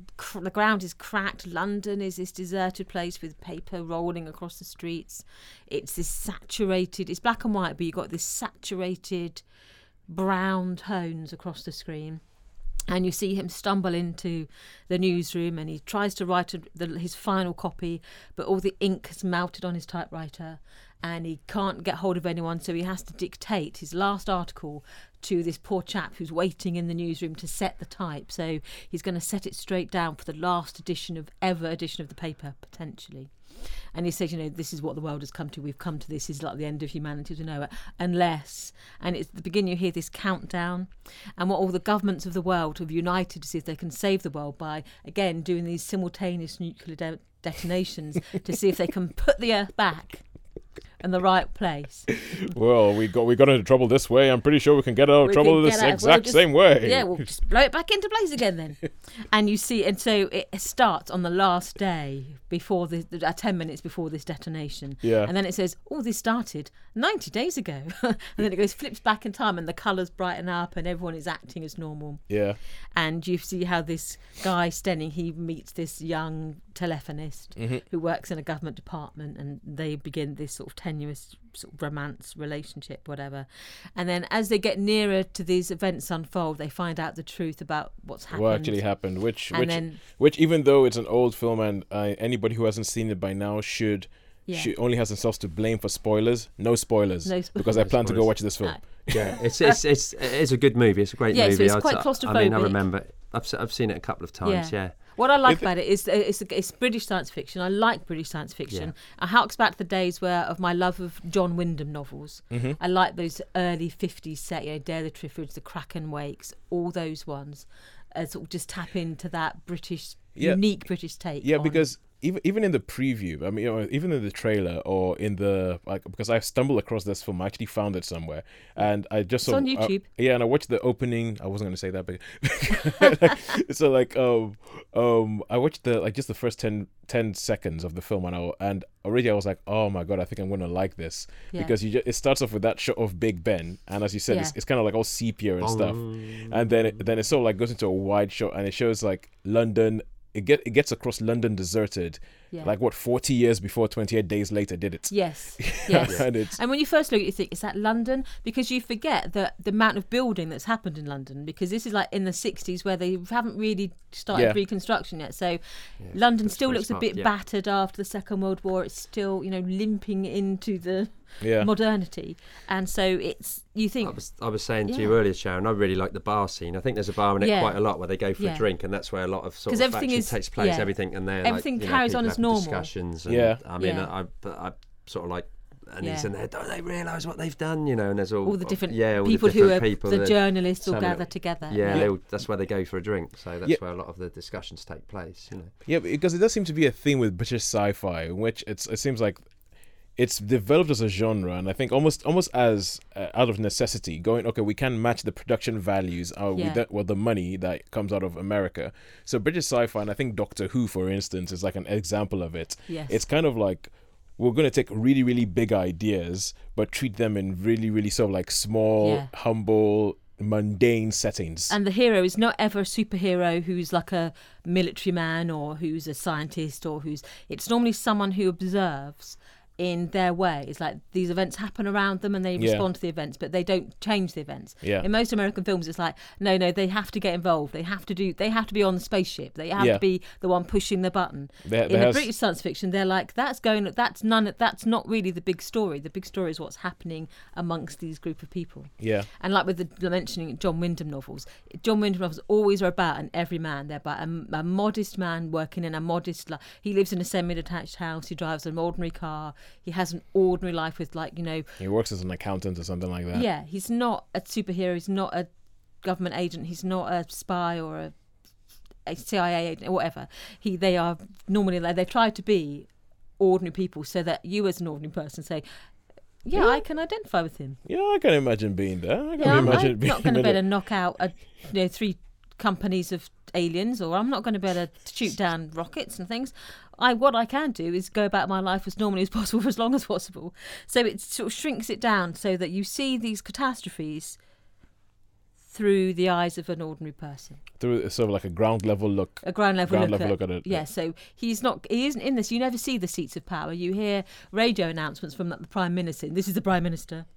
the ground is cracked. London is this deserted place with paper rolling across the streets. It's this saturated, it's black and white, but you've got this saturated brown tones across the screen. And you see him stumble into the newsroom, and he tries to write his final copy, but all the ink has melted on his typewriter and he can't get hold of anyone, so he has to dictate his last article to this poor chap who's waiting in the newsroom to set the type. So he's going to set it straight down for the last edition of the paper, potentially. And he says, this is what the world has come to. We've come to this. This is like the end of humanity as we know it. Unless, and it's the beginning, you hear this countdown. And what all the governments of the world have united to see if they can save the world by, again, doing these simultaneous nuclear detonations to see if they can put the Earth back in the right place. Well, we got into trouble this way. I'm pretty sure we can get out of trouble this exact same way. Yeah, we'll just blow it back into place again then. And you see, and so it starts on the last day, before the 10 minutes before this detonation. Yeah. And then it says, this started 90 days ago. And then it flips back in time, and the colours brighten up, and everyone is acting as normal. Yeah. And you see how this guy Stenning, he meets this young telephonist, mm-hmm, who works in a government department, and they begin this sort of tenuous sort of romance relationship, whatever. And then as they get nearer to these events unfold, they find out the truth about what actually happened, which even though it's an old film, and anybody who hasn't seen it by now should only has themselves to blame for spoilers. No spoilers. Because I plan to go watch this film. No. Yeah, it's a good movie. It's a great movie. Yeah, so it's quite claustrophobic. I remember I've seen it a couple of times. Yeah. What I like about it is it's British science fiction. I like British science fiction. Yeah. It harks back to the days of my love of John Wyndham novels. Mm-hmm. I like those early 50s set, Dare the Triffids, The Kraken Wakes, all those ones. Sort of just tap into that British, unique British take. Yeah, because even in the preview, I mean, even in the trailer or in the, because I stumbled across this film, I actually found it somewhere, and I just saw on YouTube. And I watched the opening. I wasn't going to say that, but so I watched just the first 10 seconds of the film, and already I was like, oh my god, I think I'm going to like this, because it starts off with that shot of Big Ben, and as you said, it's kind of like all sepia and stuff, and then it sort of like goes into a wide shot, and it shows like London. It gets across London deserted, 40 years before 28 days later did it. Yes. And when you first look at it, you think, is that London? Because you forget that the amount of building that's happened in London, because this is like in the 60s where they haven't really started reconstruction yet. So London still looks a bit battered after the Second World War. It's still, limping into the modernity, and so it's I was saying to you earlier, Sharon, I really like the bar scene. I think there's a bar in it quite a lot where they go for a drink, and that's where a lot of sort of action takes place, everything, and there everything carries on as normal discussions, and I sort of like, and he's in there, don't they realise what they've done, and there's all the different people who are the journalists all gather together. That's where they go for a drink, so that's where a lot of the discussions take place, because it does seem to be a theme with British sci-fi, in which it seems like it's developed as a genre, and I think almost as out of necessity, going, okay, we can match the production values with the money that comes out of America. So British sci-fi, and I think Doctor Who, for instance, is like an example of it. Yes. It's kind of like, we're going to take really, really big ideas, but treat them in really, really sort of like small, humble, mundane settings. And the hero is not ever a superhero who's like a military man or who's a scientist, it's normally someone who observes in their way. It's like these events happen around them and they respond to the events, but they don't change the events. Yeah. In most American films, it's like, no, they have to get involved. They have to be on the spaceship. They have to be the one pushing the button. In the British science fiction, they're like, that's not really the big story. The big story is what's happening amongst these group of people. Yeah. And like with the mentioning John Wyndham novels, always are about an everyman. They're about a modest man working in a modest life. He lives in a semi-detached house. He drives an ordinary car. He has an ordinary life with, like, you know... He works as an accountant or something like that. Yeah, he's not a superhero. He's not a government agent. He's not a spy or a CIA agent or whatever. They are normally... They try to be ordinary people so that you as an ordinary person say... Yeah, I can identify with him. Yeah, I can imagine being there. I'm not going to be able to knock out 3 companies of aliens, or I'm not going to be able to shoot down rockets and things. What I can do is go about my life as normally as possible for as long as possible. So it sort of shrinks it down so that you see these catastrophes through the eyes of an ordinary person. Through sort of like a ground-level look. A ground-level look at it. Yeah, so he isn't in this. You never see the seats of power. You hear radio announcements from the Prime Minister. This is the Prime Minister.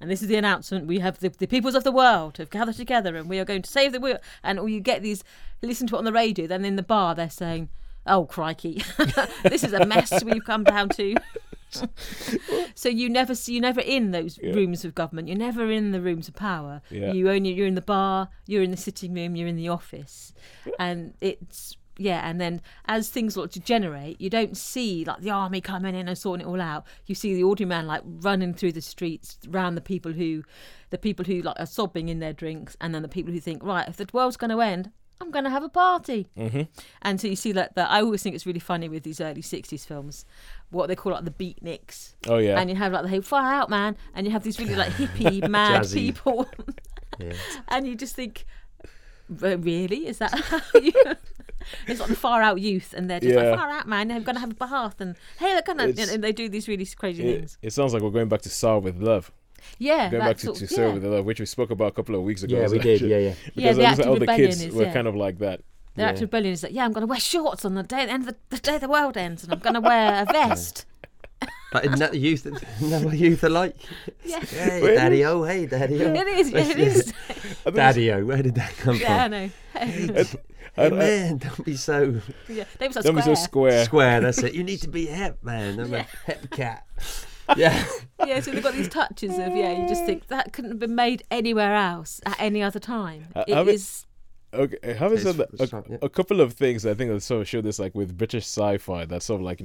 And this is the announcement. We have the peoples of the world have gathered together and we are going to save the world. And you get these, listen to it on the radio, then in the bar they're saying, oh, crikey, this is a mess we've come down to. So you're never in those rooms of government. You're never in the rooms of power. Yeah. You're in the bar. You're in the sitting room. You're in the office, and it's And then as things like degenerate, you don't see like the army coming in and sorting it all out. You see the ordinary man like running through the streets round the people who like are sobbing in their drinks, and then the people who think, right, if the world's going to end, I'm going to have a party. Mm-hmm. And so you see that. I always think it's really funny with these early 60s films, what they call like the beatniks. Oh, yeah. And you have like the whole fly out, man. And you have these really like hippie, mad people. Yeah. And you just think, really? Is that how you... It's like the far out youth, and they're just like, far out, man. They're going to have a bath. And hey, they're going to... And they do these really crazy things. It sounds like we're going back to Sir with Love. Yeah, going back to Sir with Love, which we spoke about a couple of weeks ago. Yeah, we did. Yeah. Because all the kids were kind of like that. The act of rebellion is like, I'm going to wear shorts on the day the world ends, and I'm going to wear a vest. But isn't that youth alike? Yeah. Hey, daddy-o, hey, daddy-o. It is, it is. Daddy-o, where did that come from? Yeah, I know. Hey, man, don't be so... Yeah, don't be so square. Square, that's it. You need to be hep, man. I'm a hep cat. Yeah. Yeah, so they've got these touches of, you just think that couldn't have been made anywhere else at any other time. Okay, having said that, a couple of things I think that sort of show this, like with British sci-fi, that sort of like,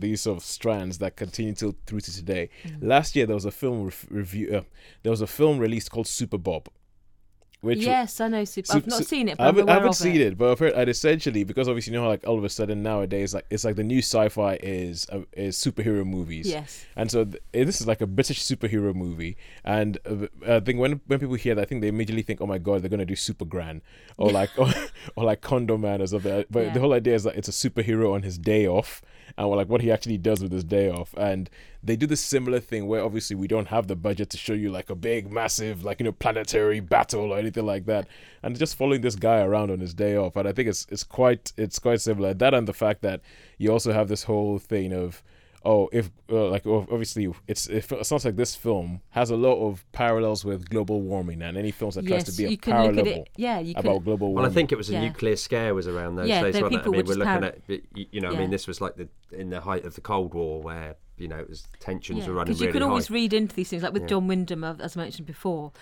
these sort of strands that continue through to today. Mm-hmm. Last year, there was a film film released called Super Bob. I know Super. I've not seen it, but I haven't seen it, but I've heard it essentially, because obviously like all of a sudden nowadays, like it's like the new sci-fi is superhero movies. Yes. And so this is like a British superhero movie, and I think when people hear that, I think they immediately think, oh my god, they're gonna do Supergran or like or like Condo Man or something. But the whole idea is that it's a superhero on his day off, and like what he actually does with his day off. And they do this similar thing where obviously we don't have the budget to show you like a big, massive, like planetary battle or anything like that, and just following this guy around on his day off. And I think it's quite similar. That and the fact that you also have this whole thing of obviously it sounds like this film has a lot of parallels with global warming and any films that tries to be a parallel about global warming. Well, I think it was a nuclear scare was around those days. So we're looking at, I mean, this was like in the height of the Cold War where, it was tensions were running really high. Because you could always read into these things, like with John Wyndham, as I mentioned before.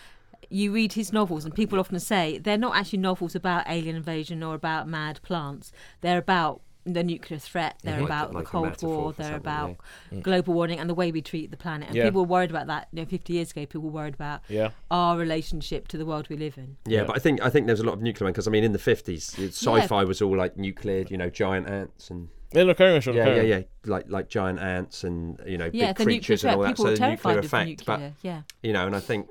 You read his novels, and people often say they're not actually novels about alien invasion or about mad plants. They're about the nuclear threat. They're about the Cold War. They're about global warming and the way we treat the planet. And people were worried about that. 50 years ago, people were worried about our relationship to the world we live in. Yeah, but I think there's a lot of nuclear, because I mean, in the '50s, sci-fi was all like nuclear, giant ants and. Yeah, like giant ants and big creatures and all that. So the nuclear effect, and I think.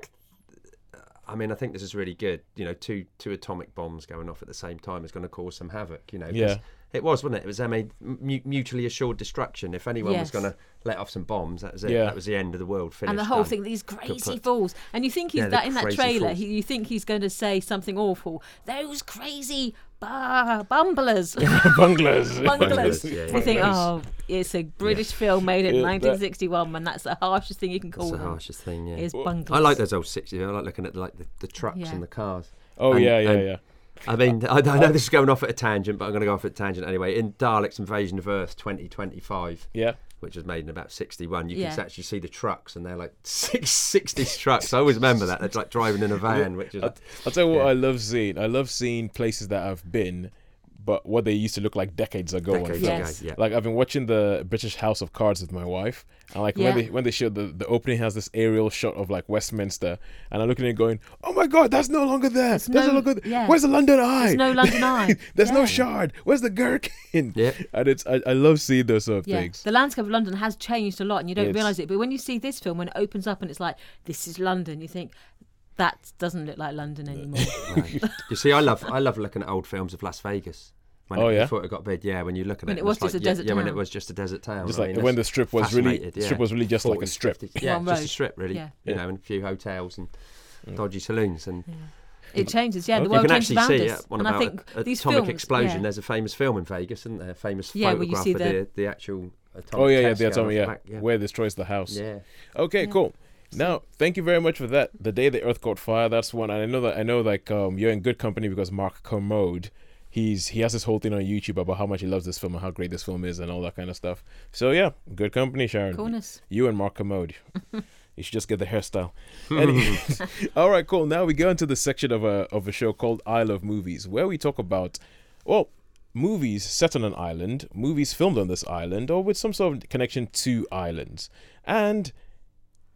I mean, I think this is really good. Two atomic bombs going off at the same time is going to cause some havoc. It was, wasn't it? It was mutually assured destruction. If anyone was going to let off some bombs, that was it. Yeah. That was the end of the world. Finished. And the whole thing, these crazy falls. And you think he's in that trailer, you think he's going to say something awful. Those crazy bumblers. Bunglers. Yeah. You think, oh, it's a British film made in 1961, and that's the harshest thing you can call it. That's the harshest thing, yeah. Is bunglers. I like those old 60s. I like looking at the trucks and the cars. Oh, and, yeah. I mean, I know this is going off at a tangent, but I'm going to go off at a tangent anyway. In Daleks Invasion of Earth 2025, which was made in about 61, you can actually see the trucks, and they're like 60s trucks. I always remember that. They're like driving in a van. Which is. I'll tell you what I love seeing. I love seeing places that I've been, but what they used to look like decades ago. Like, I've been watching the British House of Cards with my wife, and like when they showed the opening, has this aerial shot of like Westminster, and I'm looking at it going, oh my god, that's no longer there. Where's the London Eye? There's no London Eye. There's no Shard. Where's the Gherkin? Yeah. And it's I love seeing those sort of things. The landscape of London has changed a lot, and you don't realise it, but when you see this film, when it opens up and it's like, this is London, you think, that doesn't look like London anymore. Right. You see, I love looking at old films of Las Vegas. Before it got big, when you look at it was just like, a desert town. When it was just a desert town. Just like when the strip was really just 40s, like a strip. 50s, just a strip really. Yeah. You know, and a few hotels and dodgy saloons and. Yeah. It changes, the world changes around us. You can actually see one about an atomic explosion. There's a famous film in Vegas, isn't there? A famous photograph of the actual atomic. Oh yeah, the atomic. Yeah, where destroys the house. Yeah. Okay, cool. Now, thank you very much for that. The Day the Earth Caught Fire. That's one. And I know. Like, you're in good company because Mark Kermode, he has this whole thing on YouTube about how much he loves this film and how great this film is and all that kind of stuff. So yeah, good company, Sharon. Coolness. You and Mark Kermode. You should just get the hairstyle. Anyways, all right, cool. Now we go into the section of a show called Isle of Movies, where we talk about movies set on an island, movies filmed on this island, or with some sort of connection to islands, and.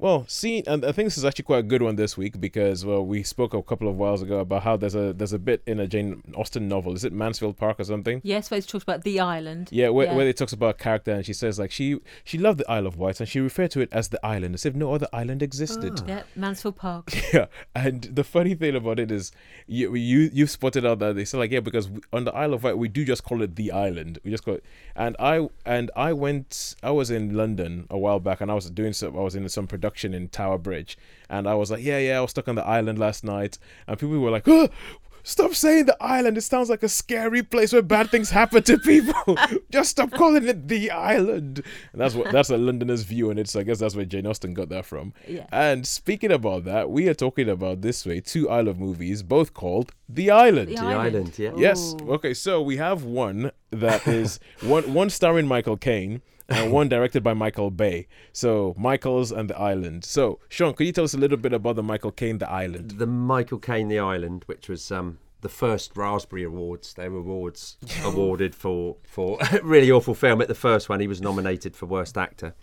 Well, see, and I think this is actually quite a good one this week because, we spoke a couple of whiles ago about how there's a bit in a Jane Austen novel. Is it Mansfield Park or something? Yes, where it talks about the island. Yeah, where it talks about a character and she says, like, she loved the Isle of Wight and she referred to it as the island as if no other island existed. Oh. Yeah, Mansfield Park. Yeah, and the funny thing about it is you spotted out that they said, like, because on the Isle of Wight, we do just call it the island. We just call it. And I was in London a while back and I was in some production in Tower Bridge, and I was like, I was stuck on the island last night, and people were like, oh, stop saying the island, it sounds like a scary place where bad things happen to people. Just stop calling it the island. And that's a Londoner's view on it, so I guess that's where Jane Austen got that from. And speaking about that, we are talking about this way two Isle of movies, both called The Island. The Island. Yeah. Yes. Okay, so we have one that is one starring Michael Caine and one directed by Michael Bay. So, Michael's and The Island. So, Sean, could you tell us a little bit about the Michael Caine, The Island? The Michael Caine, The Island, which was the first Raspberry Awards. They were awards awarded for a really awful film. At the first one, he was nominated for Worst Actor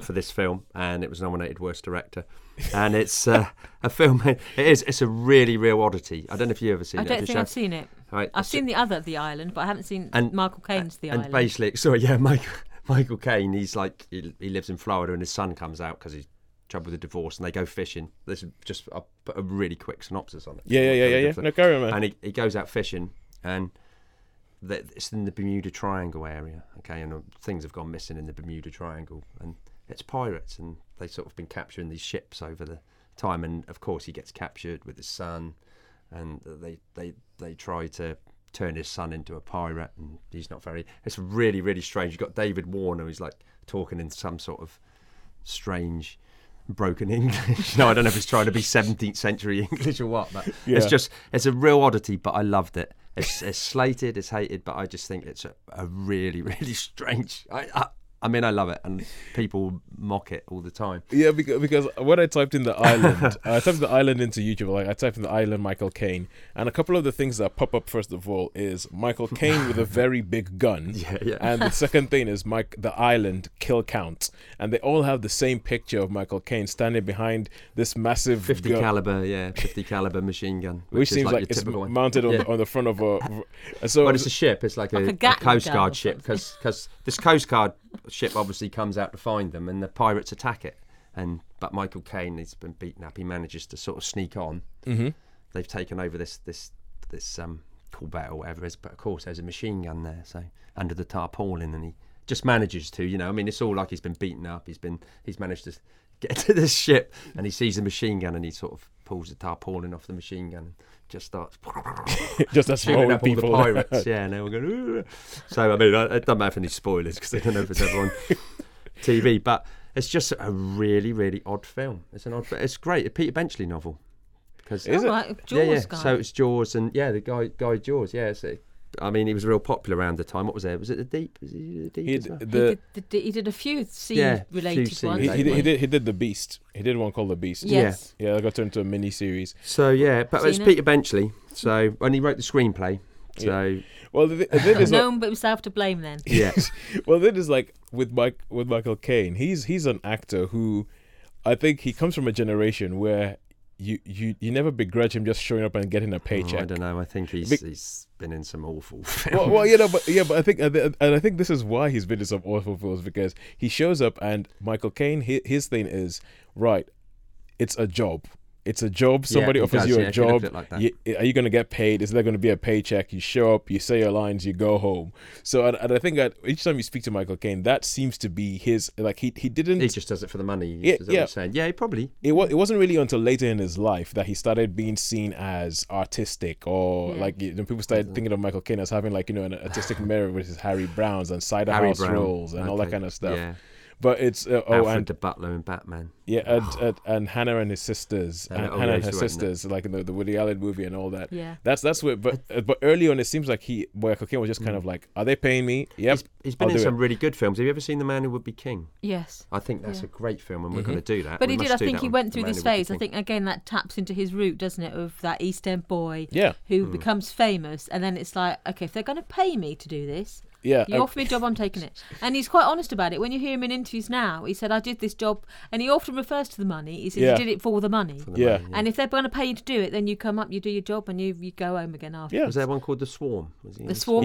for this film, and it was nominated Worst Director. And it's a film, it's a really real oddity. I don't know if you've ever seen it. I don't think I've seen it. Right, I've seen the other, The Island, but I haven't seen Michael Caine's The Island. And basically, Michael Caine, he's like, he lives in Florida and his son comes out because he's troubled with a divorce and they go fishing. This is just, I'll put a really quick synopsis on it. Yeah. No, carry on, man. And he goes out fishing and it's in the Bermuda Triangle area, okay, and things have gone missing in the Bermuda Triangle and it's pirates and they've sort of been capturing these ships over the time and, of course, he gets captured with his son and they try to turn his son into a pirate and he's not very... It's really, really strange. You've got David Warner who's like talking in some sort of strange broken English. No, I don't know if it's trying to be 17th century English or what, but it's just... It's a real oddity, but I loved it. It's slated, it's hated, but I just think it's a really, really strange... I mean, I love it, and people mock it all the time. Yeah, because when I typed in the island, I typed the island into YouTube. Like I typed in the island Michael Caine, and a couple of the things that pop up first of all is Michael Caine with a very big gun, and the second thing is the island kill count, and they all have the same picture of Michael Caine standing behind this massive 50 caliber machine gun, which seems like it's mounted on the front of a. So but it's a ship. It's like a Coast Guard ship because this Coast Guard ship obviously comes out to find them and the pirates attack it but Michael Caine, he's been beaten up, he manages to sort of sneak on. They've taken over this bat or whatever it is, but of course there's a machine gun there, so under the tarpaulin, and he just manages to, you know, I mean, it's all like he's been beaten up, he's managed to get to this ship, and he sees the machine gun and he sort of pulls the tarpaulin off the machine gun and just starts shooting up all the pirates. Yeah, and they all go, ooh. So I mean, it doesn't matter if any spoilers because I don't know if it's ever on TV, but it's just a really, really odd film. It's an odd, it's great. A Peter Benchley novel. Because Jaws guy. So it's Jaws, and yeah, the guy Jaws. Yeah, so, I mean, he was real popular around the time. What was there? Was it The Deep? Was he The Deep? He did a few sea-related ones. He did The Beast. He did one called The Beast. Yes. Yeah, that got turned into a mini-series. So, yeah, but it's Peter Benchley. So, and he wrote the screenplay. So, yeah. Well, the thing is, no one but himself to blame then. Yes. Well, the thing is, like with Michael Caine, he's an actor who, I think he comes from a generation where you never begrudge him just showing up and getting a paycheck. Oh, I don't know. I think he's been in some awful films. Well, you know, but I think this is why he's been in some awful films, because he shows up and Michael Caine, his thing is, right, it's a job. It's a job. Somebody offers you a job. Like that. Are you going to get paid? Is there going to be a paycheck? You show up, you say your lines, you go home. So, and I think that each time you speak to Michael Caine, that seems to be his. Like he didn't. He just does it for the money. Yeah, he probably. It wasn't really until later in his life that he started being seen as artistic, or like, you know, people started thinking of Michael Caine as having, like, you know, an artistic mirror with his Harry Browns and cider house roles and all that kind of stuff. Yeah. But it's Alfred the Butler and Batman. Yeah, and Hannah and his sisters, like in the Woody Allen movie and all that. Yeah, that's where. But early on, it seems like Michael Caine was just kind of like, are they paying me? Yep. He's been in some really good films. Have you ever seen The Man Who Would Be King? Yes. I think that's a great film, and we're going to do that. But he did. I think he went through this phase. I think again that taps into his root, doesn't it, of that East End boy who becomes famous, and then it's like, okay, if they're going to pay me to do this. Yeah, you offer me a job, I'm taking it. And he's quite honest about it. When you hear him in interviews now, he said, I did this job, and he often refers to the money. He said, he did it for the money. And if they're going to pay you to do it, then you come up, you do your job, and you go home again after. Yeah. Was there one called The Swarm? He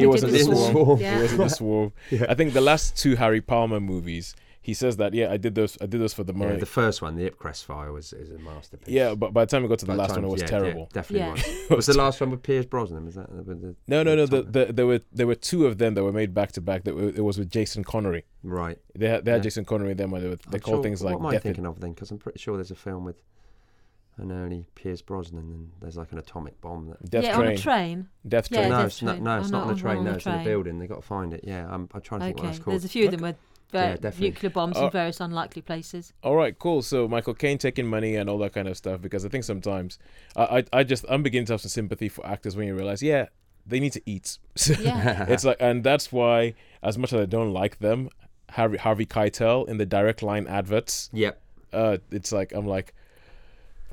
wasn't in The Swarm. Yeah. He wasn't The Swarm. Yeah. I think the last two Harry Palmer movies, he says that, I did those for the money. Yeah, the first one, The Ipcress File, is a masterpiece. Yeah, but by the time we got to the last one, it was terrible. Yeah, definitely. Yeah. Was the last one with Pierce Brosnan? Was that? No. There were two of them that were made back to back. It was with Jason Connery. Right. They had Jason Connery in them. What am I thinking of then? Because I'm pretty sure there's a film with only Pierce Brosnan, and there's like an atomic bomb. On a train. Death Train. No, it's not on a train. No, it's in a building. They got to find it. Yeah, I'm trying to think what it's called. There's a few of them where. Nuclear bombs in various unlikely places. All right, cool. So Michael Caine taking money and all that kind of stuff, because I think sometimes I'm beginning to have some sympathy for actors when you realise, they need to eat. It's like, and that's why, as much as I don't like them, Harvey Keitel in the Direct Line adverts. Yep. It's like, I'm like,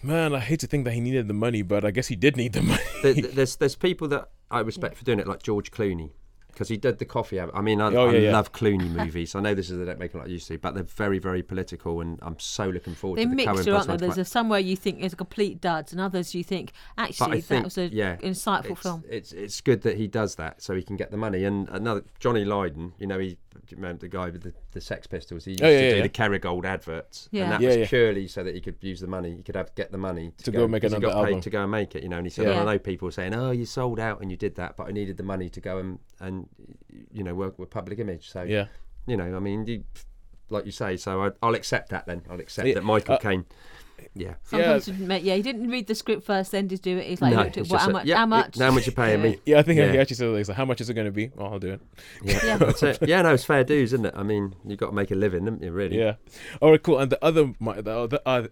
man, I hate to think that he needed the money, but I guess he did need the money. There's people that I respect for doing it, like George Clooney. Because he did the coffee. I mean, I love Clooney movies. I know this is they don't make them like I used to, but they're very, very political, and I'm so looking forward to the Coen. They're mixed, aren't they? There's somewhere you think it's a complete duds, and others you think that was an insightful film. It's good that he does that, so he can get the money. And another Johnny Lydon, you know, do you remember the guy with the Sex Pistols? He used to do the Kerrygold adverts, and that was purely so that he could use the money. He could get the money to go make another album, to go and make it. You know, and he said, I know people are saying, "Oh, you sold out and you did that," but I needed the money to go and you know, work with public image. So, you know, I mean, like you say, so I'll accept that then. I'll accept that Michael Caine. He didn't read the script first, then just do it. He's like, looked at how much? How much you paying me? Yeah, I think he actually said, like, how much is it going to be? Oh, I'll do it. That's it. Yeah, no, it's fair dues, isn't it? I mean, you've got to make a living, haven't you, really? Yeah. All right, cool. And the other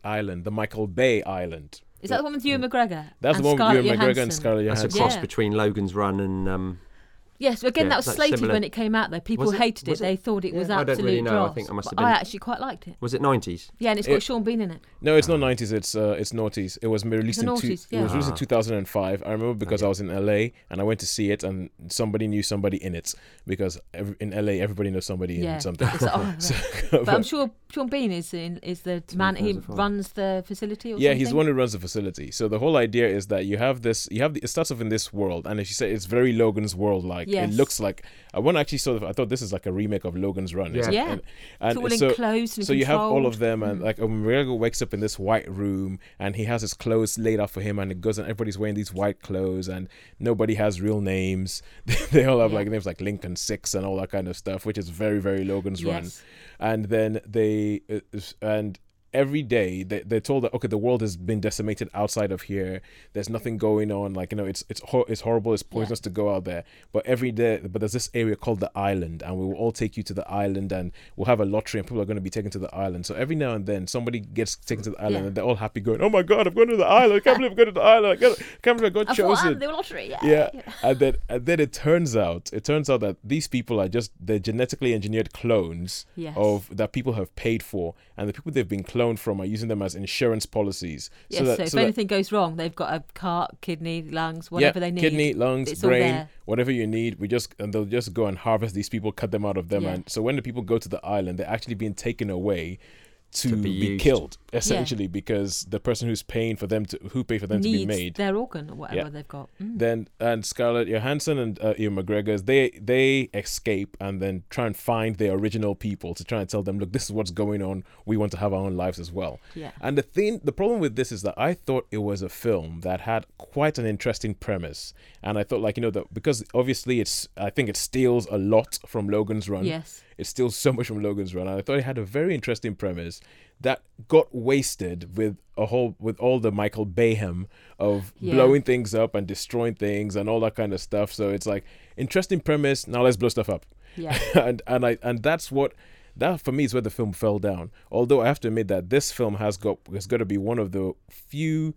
island, the Michael Bay Island. Is that the one with Ewan McGregor? That's the one with Ewan McGregor and Scarlett Johansson. That's a cross between Logan's Run and... that was slated when it came out, though. People hated it. They thought it was absolute dross. I don't really know. I think I must have been... I actually quite liked it. Was it 90s? Yeah, and it's got Sean Bean in it. No, it's not 90s. It's noughties. It was released in 2005. I remember because I was in LA and I went to see it, and somebody knew somebody in it, because in LA everybody knows somebody in something. But I'm sure Sean Bean is the man who runs the facility or something? Yeah, he's the one who runs the facility. So the whole idea is that you have this, it starts off in this world, and as you say, it's very Logan's World-like. Yes. It looks like, when I actually saw I thought this is like a remake of Logan's Run. Yeah. Yeah. And it's all enclosed and controlled. So you have all of them, and like Mirago wakes up in this white room, and he has his clothes laid out for him, and it goes, and everybody's wearing these white clothes, and nobody has real names. They all have like names like Lincoln Six and all that kind of stuff, which is very, very Logan's Run. And then every day they're told that, okay, the world has been decimated outside of here. There's nothing going on. Like, you know, it's horrible. It's poisonous to go out there. But every day, there's this area called the Island, and we will all take you to the Island, and we'll have a lottery, and people are going to be taken to the Island. So every now and then, somebody gets taken to the Island, and they're all happy going, oh my God, I'm going to the Island. I can't believe I'm going to the Island. I can't believe I got chosen. I'm the lottery. Yeah. And then it turns out that these people are just, they're genetically engineered clones of that people have paid for, and the people they've been cloned from are using them as insurance policies. Yes, so if anything goes wrong, they've got a heart, kidney, lungs, whatever they need. Kidney, lungs, brain, whatever you need, they'll just go and harvest these people, cut them out of them. Yeah. And so when the people go to the Island, they're actually being taken away to be killed, essentially, because the person who's paying for them needs to be made their organ or whatever they've got. Then and Scarlett Johansson and Ewan McGregor, they escape and then try and find their original people to try and tell them, look, this is what's going on. We want to have our own lives as well. Yeah. And the problem with this is that I thought it was a film that had quite an interesting premise, and I thought, like, you know, that because obviously I think it steals a lot from Logan's Run. Yes. It's still so much from Logan's Run. And I thought it had a very interesting premise that got wasted with all the Michael Bayhem of blowing things up and destroying things and all that kind of stuff. So it's like, interesting premise, now let's blow stuff up. Yeah. and that's what, that for me is where the film fell down. Although I have to admit that this film has got to be one of the few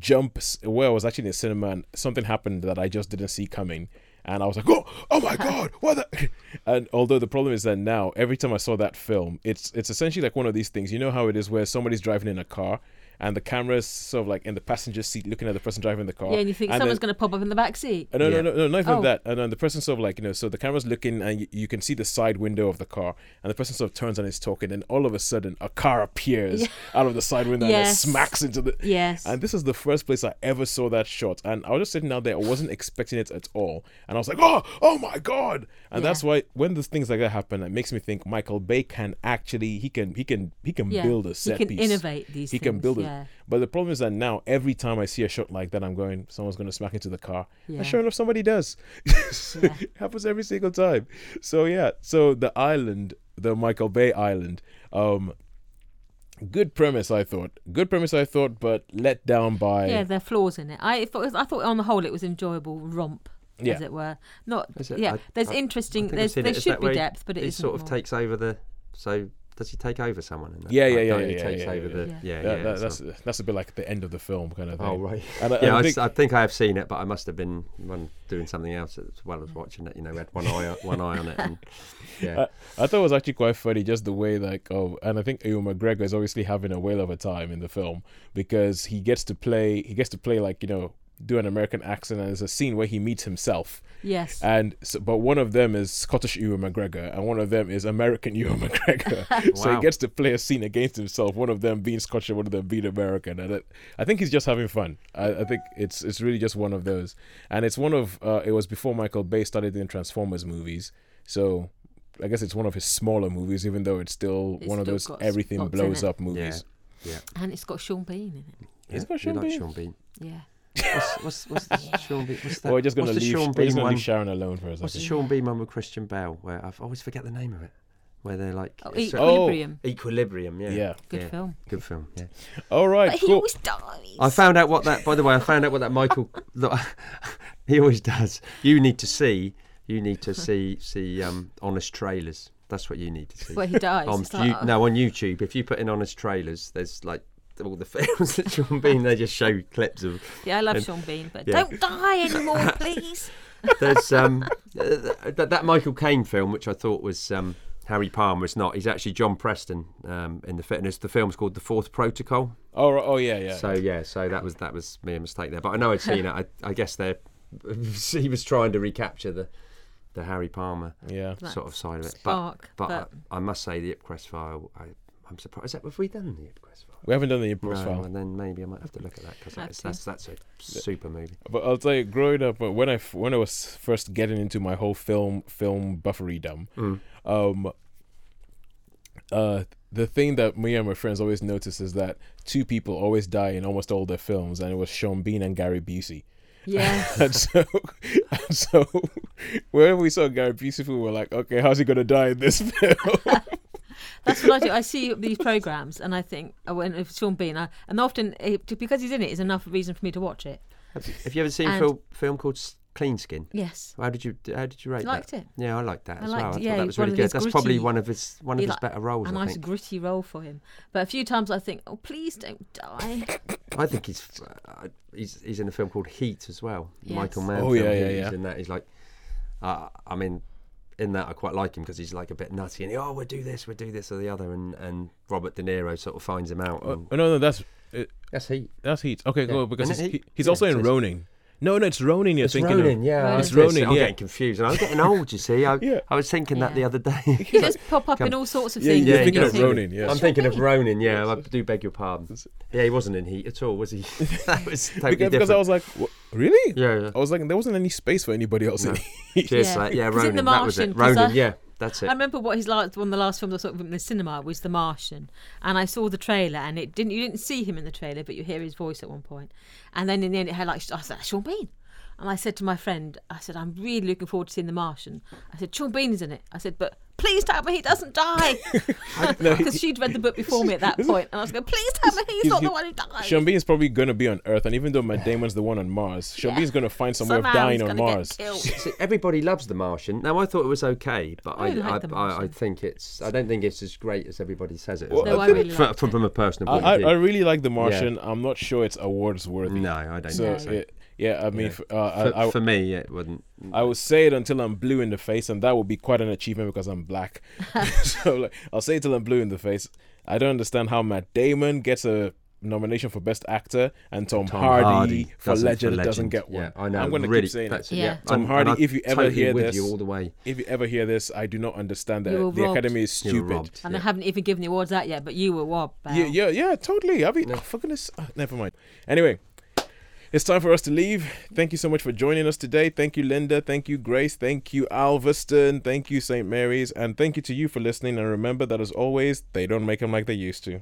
jumps where I was actually in the cinema and something happened that I just didn't see coming. And I was like, oh my God, what the... And although the problem is that now, every time I saw that film, it's essentially like one of these things. You know how it is where somebody's driving in a car and the camera's sort of like in the passenger seat looking at the person driving the car. Yeah, and you think someone's going to pop up in the back seat. No, not even that. And then the person sort of like, you know, so the camera's looking and you can see the side window of the car and the person sort of turns and is talking and all of a sudden a car appears out of the side window and it smacks into the... Yes. And this is the first place I ever saw that shot. And I was just sitting out there. I wasn't expecting it at all. And I was like, oh my God. And that's why when those things like that happen, it makes me think Michael Bay can actually, he can build a set piece. He can innovate these things. He can build a... Yeah. But the problem is that now every time I see a shot like that, I'm going, someone's going to smack into the car. Yeah. And sure enough, somebody does. It happens every single time. So yeah, so the Island, the Michael Bay Island, good premise I thought, but let down by... Yeah, there are flaws in it. I thought on the whole it was enjoyable romp. Yeah. As it were. Not is it? Yeah. There should be depth, but it is sort of more. Takes over the... So does he take over someone in that? That's a bit like the end of the film kind of thing. Oh right. I think I have seen it, but I must have been doing something else as well as watching it. You know, we had one eye on it. And, yeah. I thought it was actually quite funny, just the way like and I think Ewan McGregor is obviously having a whale of a time in the film because he gets to play like, you know, do an American accent, and there's a scene where he meets himself. Yes. And so, but one of them is Scottish Ewan McGregor and one of them is American Ewan McGregor. Wow. So he gets to play a scene against himself, one of them being Scottish and one of them being American, and I think he's just having fun. I think it's really just one of those, and it's one of it was before Michael Bay started doing Transformers movies, so I guess it's one of his smaller movies, even though it's one of those everything blows up movies. Yeah. And it's got Sean Bean in it. It's got Sean Bean. Like Sean Bean. Yeah. What's the Sean Bean? We're just going to leave Sharon alone for a second. What's the Sean Bean one with Christian Bale? Where I always forget the name of it. Where they're like Equilibrium. Equilibrium. Yeah. Good film. Good film. Yeah. All right. But he always dies. I found out what that Michael. Look, he always does. You need to see honest trailers. That's what you need to see. Where he dies. On YouTube, if you put in honest trailers, there's like all the films that Sean Bean, they just show clips of. Yeah, I love Sean Bean, but don't die anymore, please. There's that Michael Caine film, which I thought was Harry Palmer. It's not. He's actually John Preston in the fitness. The film's called The Fourth Protocol. Oh yeah. So that was me a mistake there, but I know I'd seen it. I guess he was trying to recapture the Harry Palmer sort of side of it. But I must say the Ipcress File. I'm surprised. Is that, have we done the Ipcress File? We haven't done the Ipcress File. And then maybe I might have to look at that because that's a super movie. But I'll tell you, growing up, when I was first getting into my whole film bufferydom, the thing that me and my friends always notice is that two people always die in almost all their films, and it was Sean Bean and Gary Busey. Yes. and so when we saw Gary Busey, we were like, okay, how's he going to die in this film? That's what I do. I see these programs and I think, if Sean Bean, and often because he's in it is enough reason for me to watch it. Have you ever seen a film called Clean Skin? Yes. How did you rate that? I liked it. Yeah, I liked that as well. I thought that was really good. That's probably one of his better roles. A nice gritty role for him. But a few times I think, oh, please don't die. I think he's in a film called Heat as well. Yes. Michael Mann. Oh yeah. He's in that. He's like, I mean, in that I quite like him because he's like a bit nutty and we'll do this or the other, and Robert De Niro sort of finds him out. And, no, that's Heat. That's Heat. Okay, cool. Because he's also in Ronin. No, it's Ronin you're thinking of. It's Ronin, yeah. It's Ronin, yeah. I'm getting confused. I'm getting old, you see. I was thinking that the other day. You just pop up in all sorts of things. Yeah, you're thinking of Ronin, yeah. I'm thinking of Ronin, yeah. I do beg your pardon. Yeah, he wasn't in Heat at all, was he? That was totally different. Because I was like, what? Really? Yeah. I was like, there wasn't any space for anybody else in Heat. Just Ronin, that was it. Ronin, that's it. I remember what he's like. One of the last films I saw in the cinema was The Martian, and I saw the trailer, and you didn't see him in the trailer, but you hear his voice at one point, and then in the end it had I said, that's Sean Bean, and I said to my friend, I said, I'm really looking forward to seeing The Martian. I said, Sean Bean's in it. I said, but please tell me he doesn't die, because she'd read the book before me at that point, and I was going, please tell me he's not the one who dies. Sean Bean is probably going to be on Earth, and even though Matt Damon's the one on Mars, Sean Bean's going to find some way of dying on Mars. See, everybody loves The Martian. Now I thought it was okay, but I think I don't think it's as great as everybody says it. Well, no, I really from a personal point of view. I really like The Martian. Yeah. I'm not sure it's awards worthy. No, I don't think so. Yeah, I mean, for me, it wouldn't. I would say it until I'm blue in the face, and that would be quite an achievement because I'm black. So I'll say it till I'm blue in the face. I don't understand how Matt Damon gets a nomination for Best Actor and Tom Hardy for Legend doesn't get one. Yeah, I know. I'm going to keep saying it. Yeah. Tom Hardy, if you ever hear this, you all the way. If you ever hear this, I do not understand that the Academy is stupid. And they haven't even given the awards out yet, but you were robbed. Yeah, totally. I mean, for goodness, never mind. Anyway. It's time for us to leave. Thank you so much for joining us today. Thank you, Linda. Thank you, Grace. Thank you, Alvaston. Thank you, St. Mary's. And thank you to you for listening. And remember that, as always, they don't make them like they used to.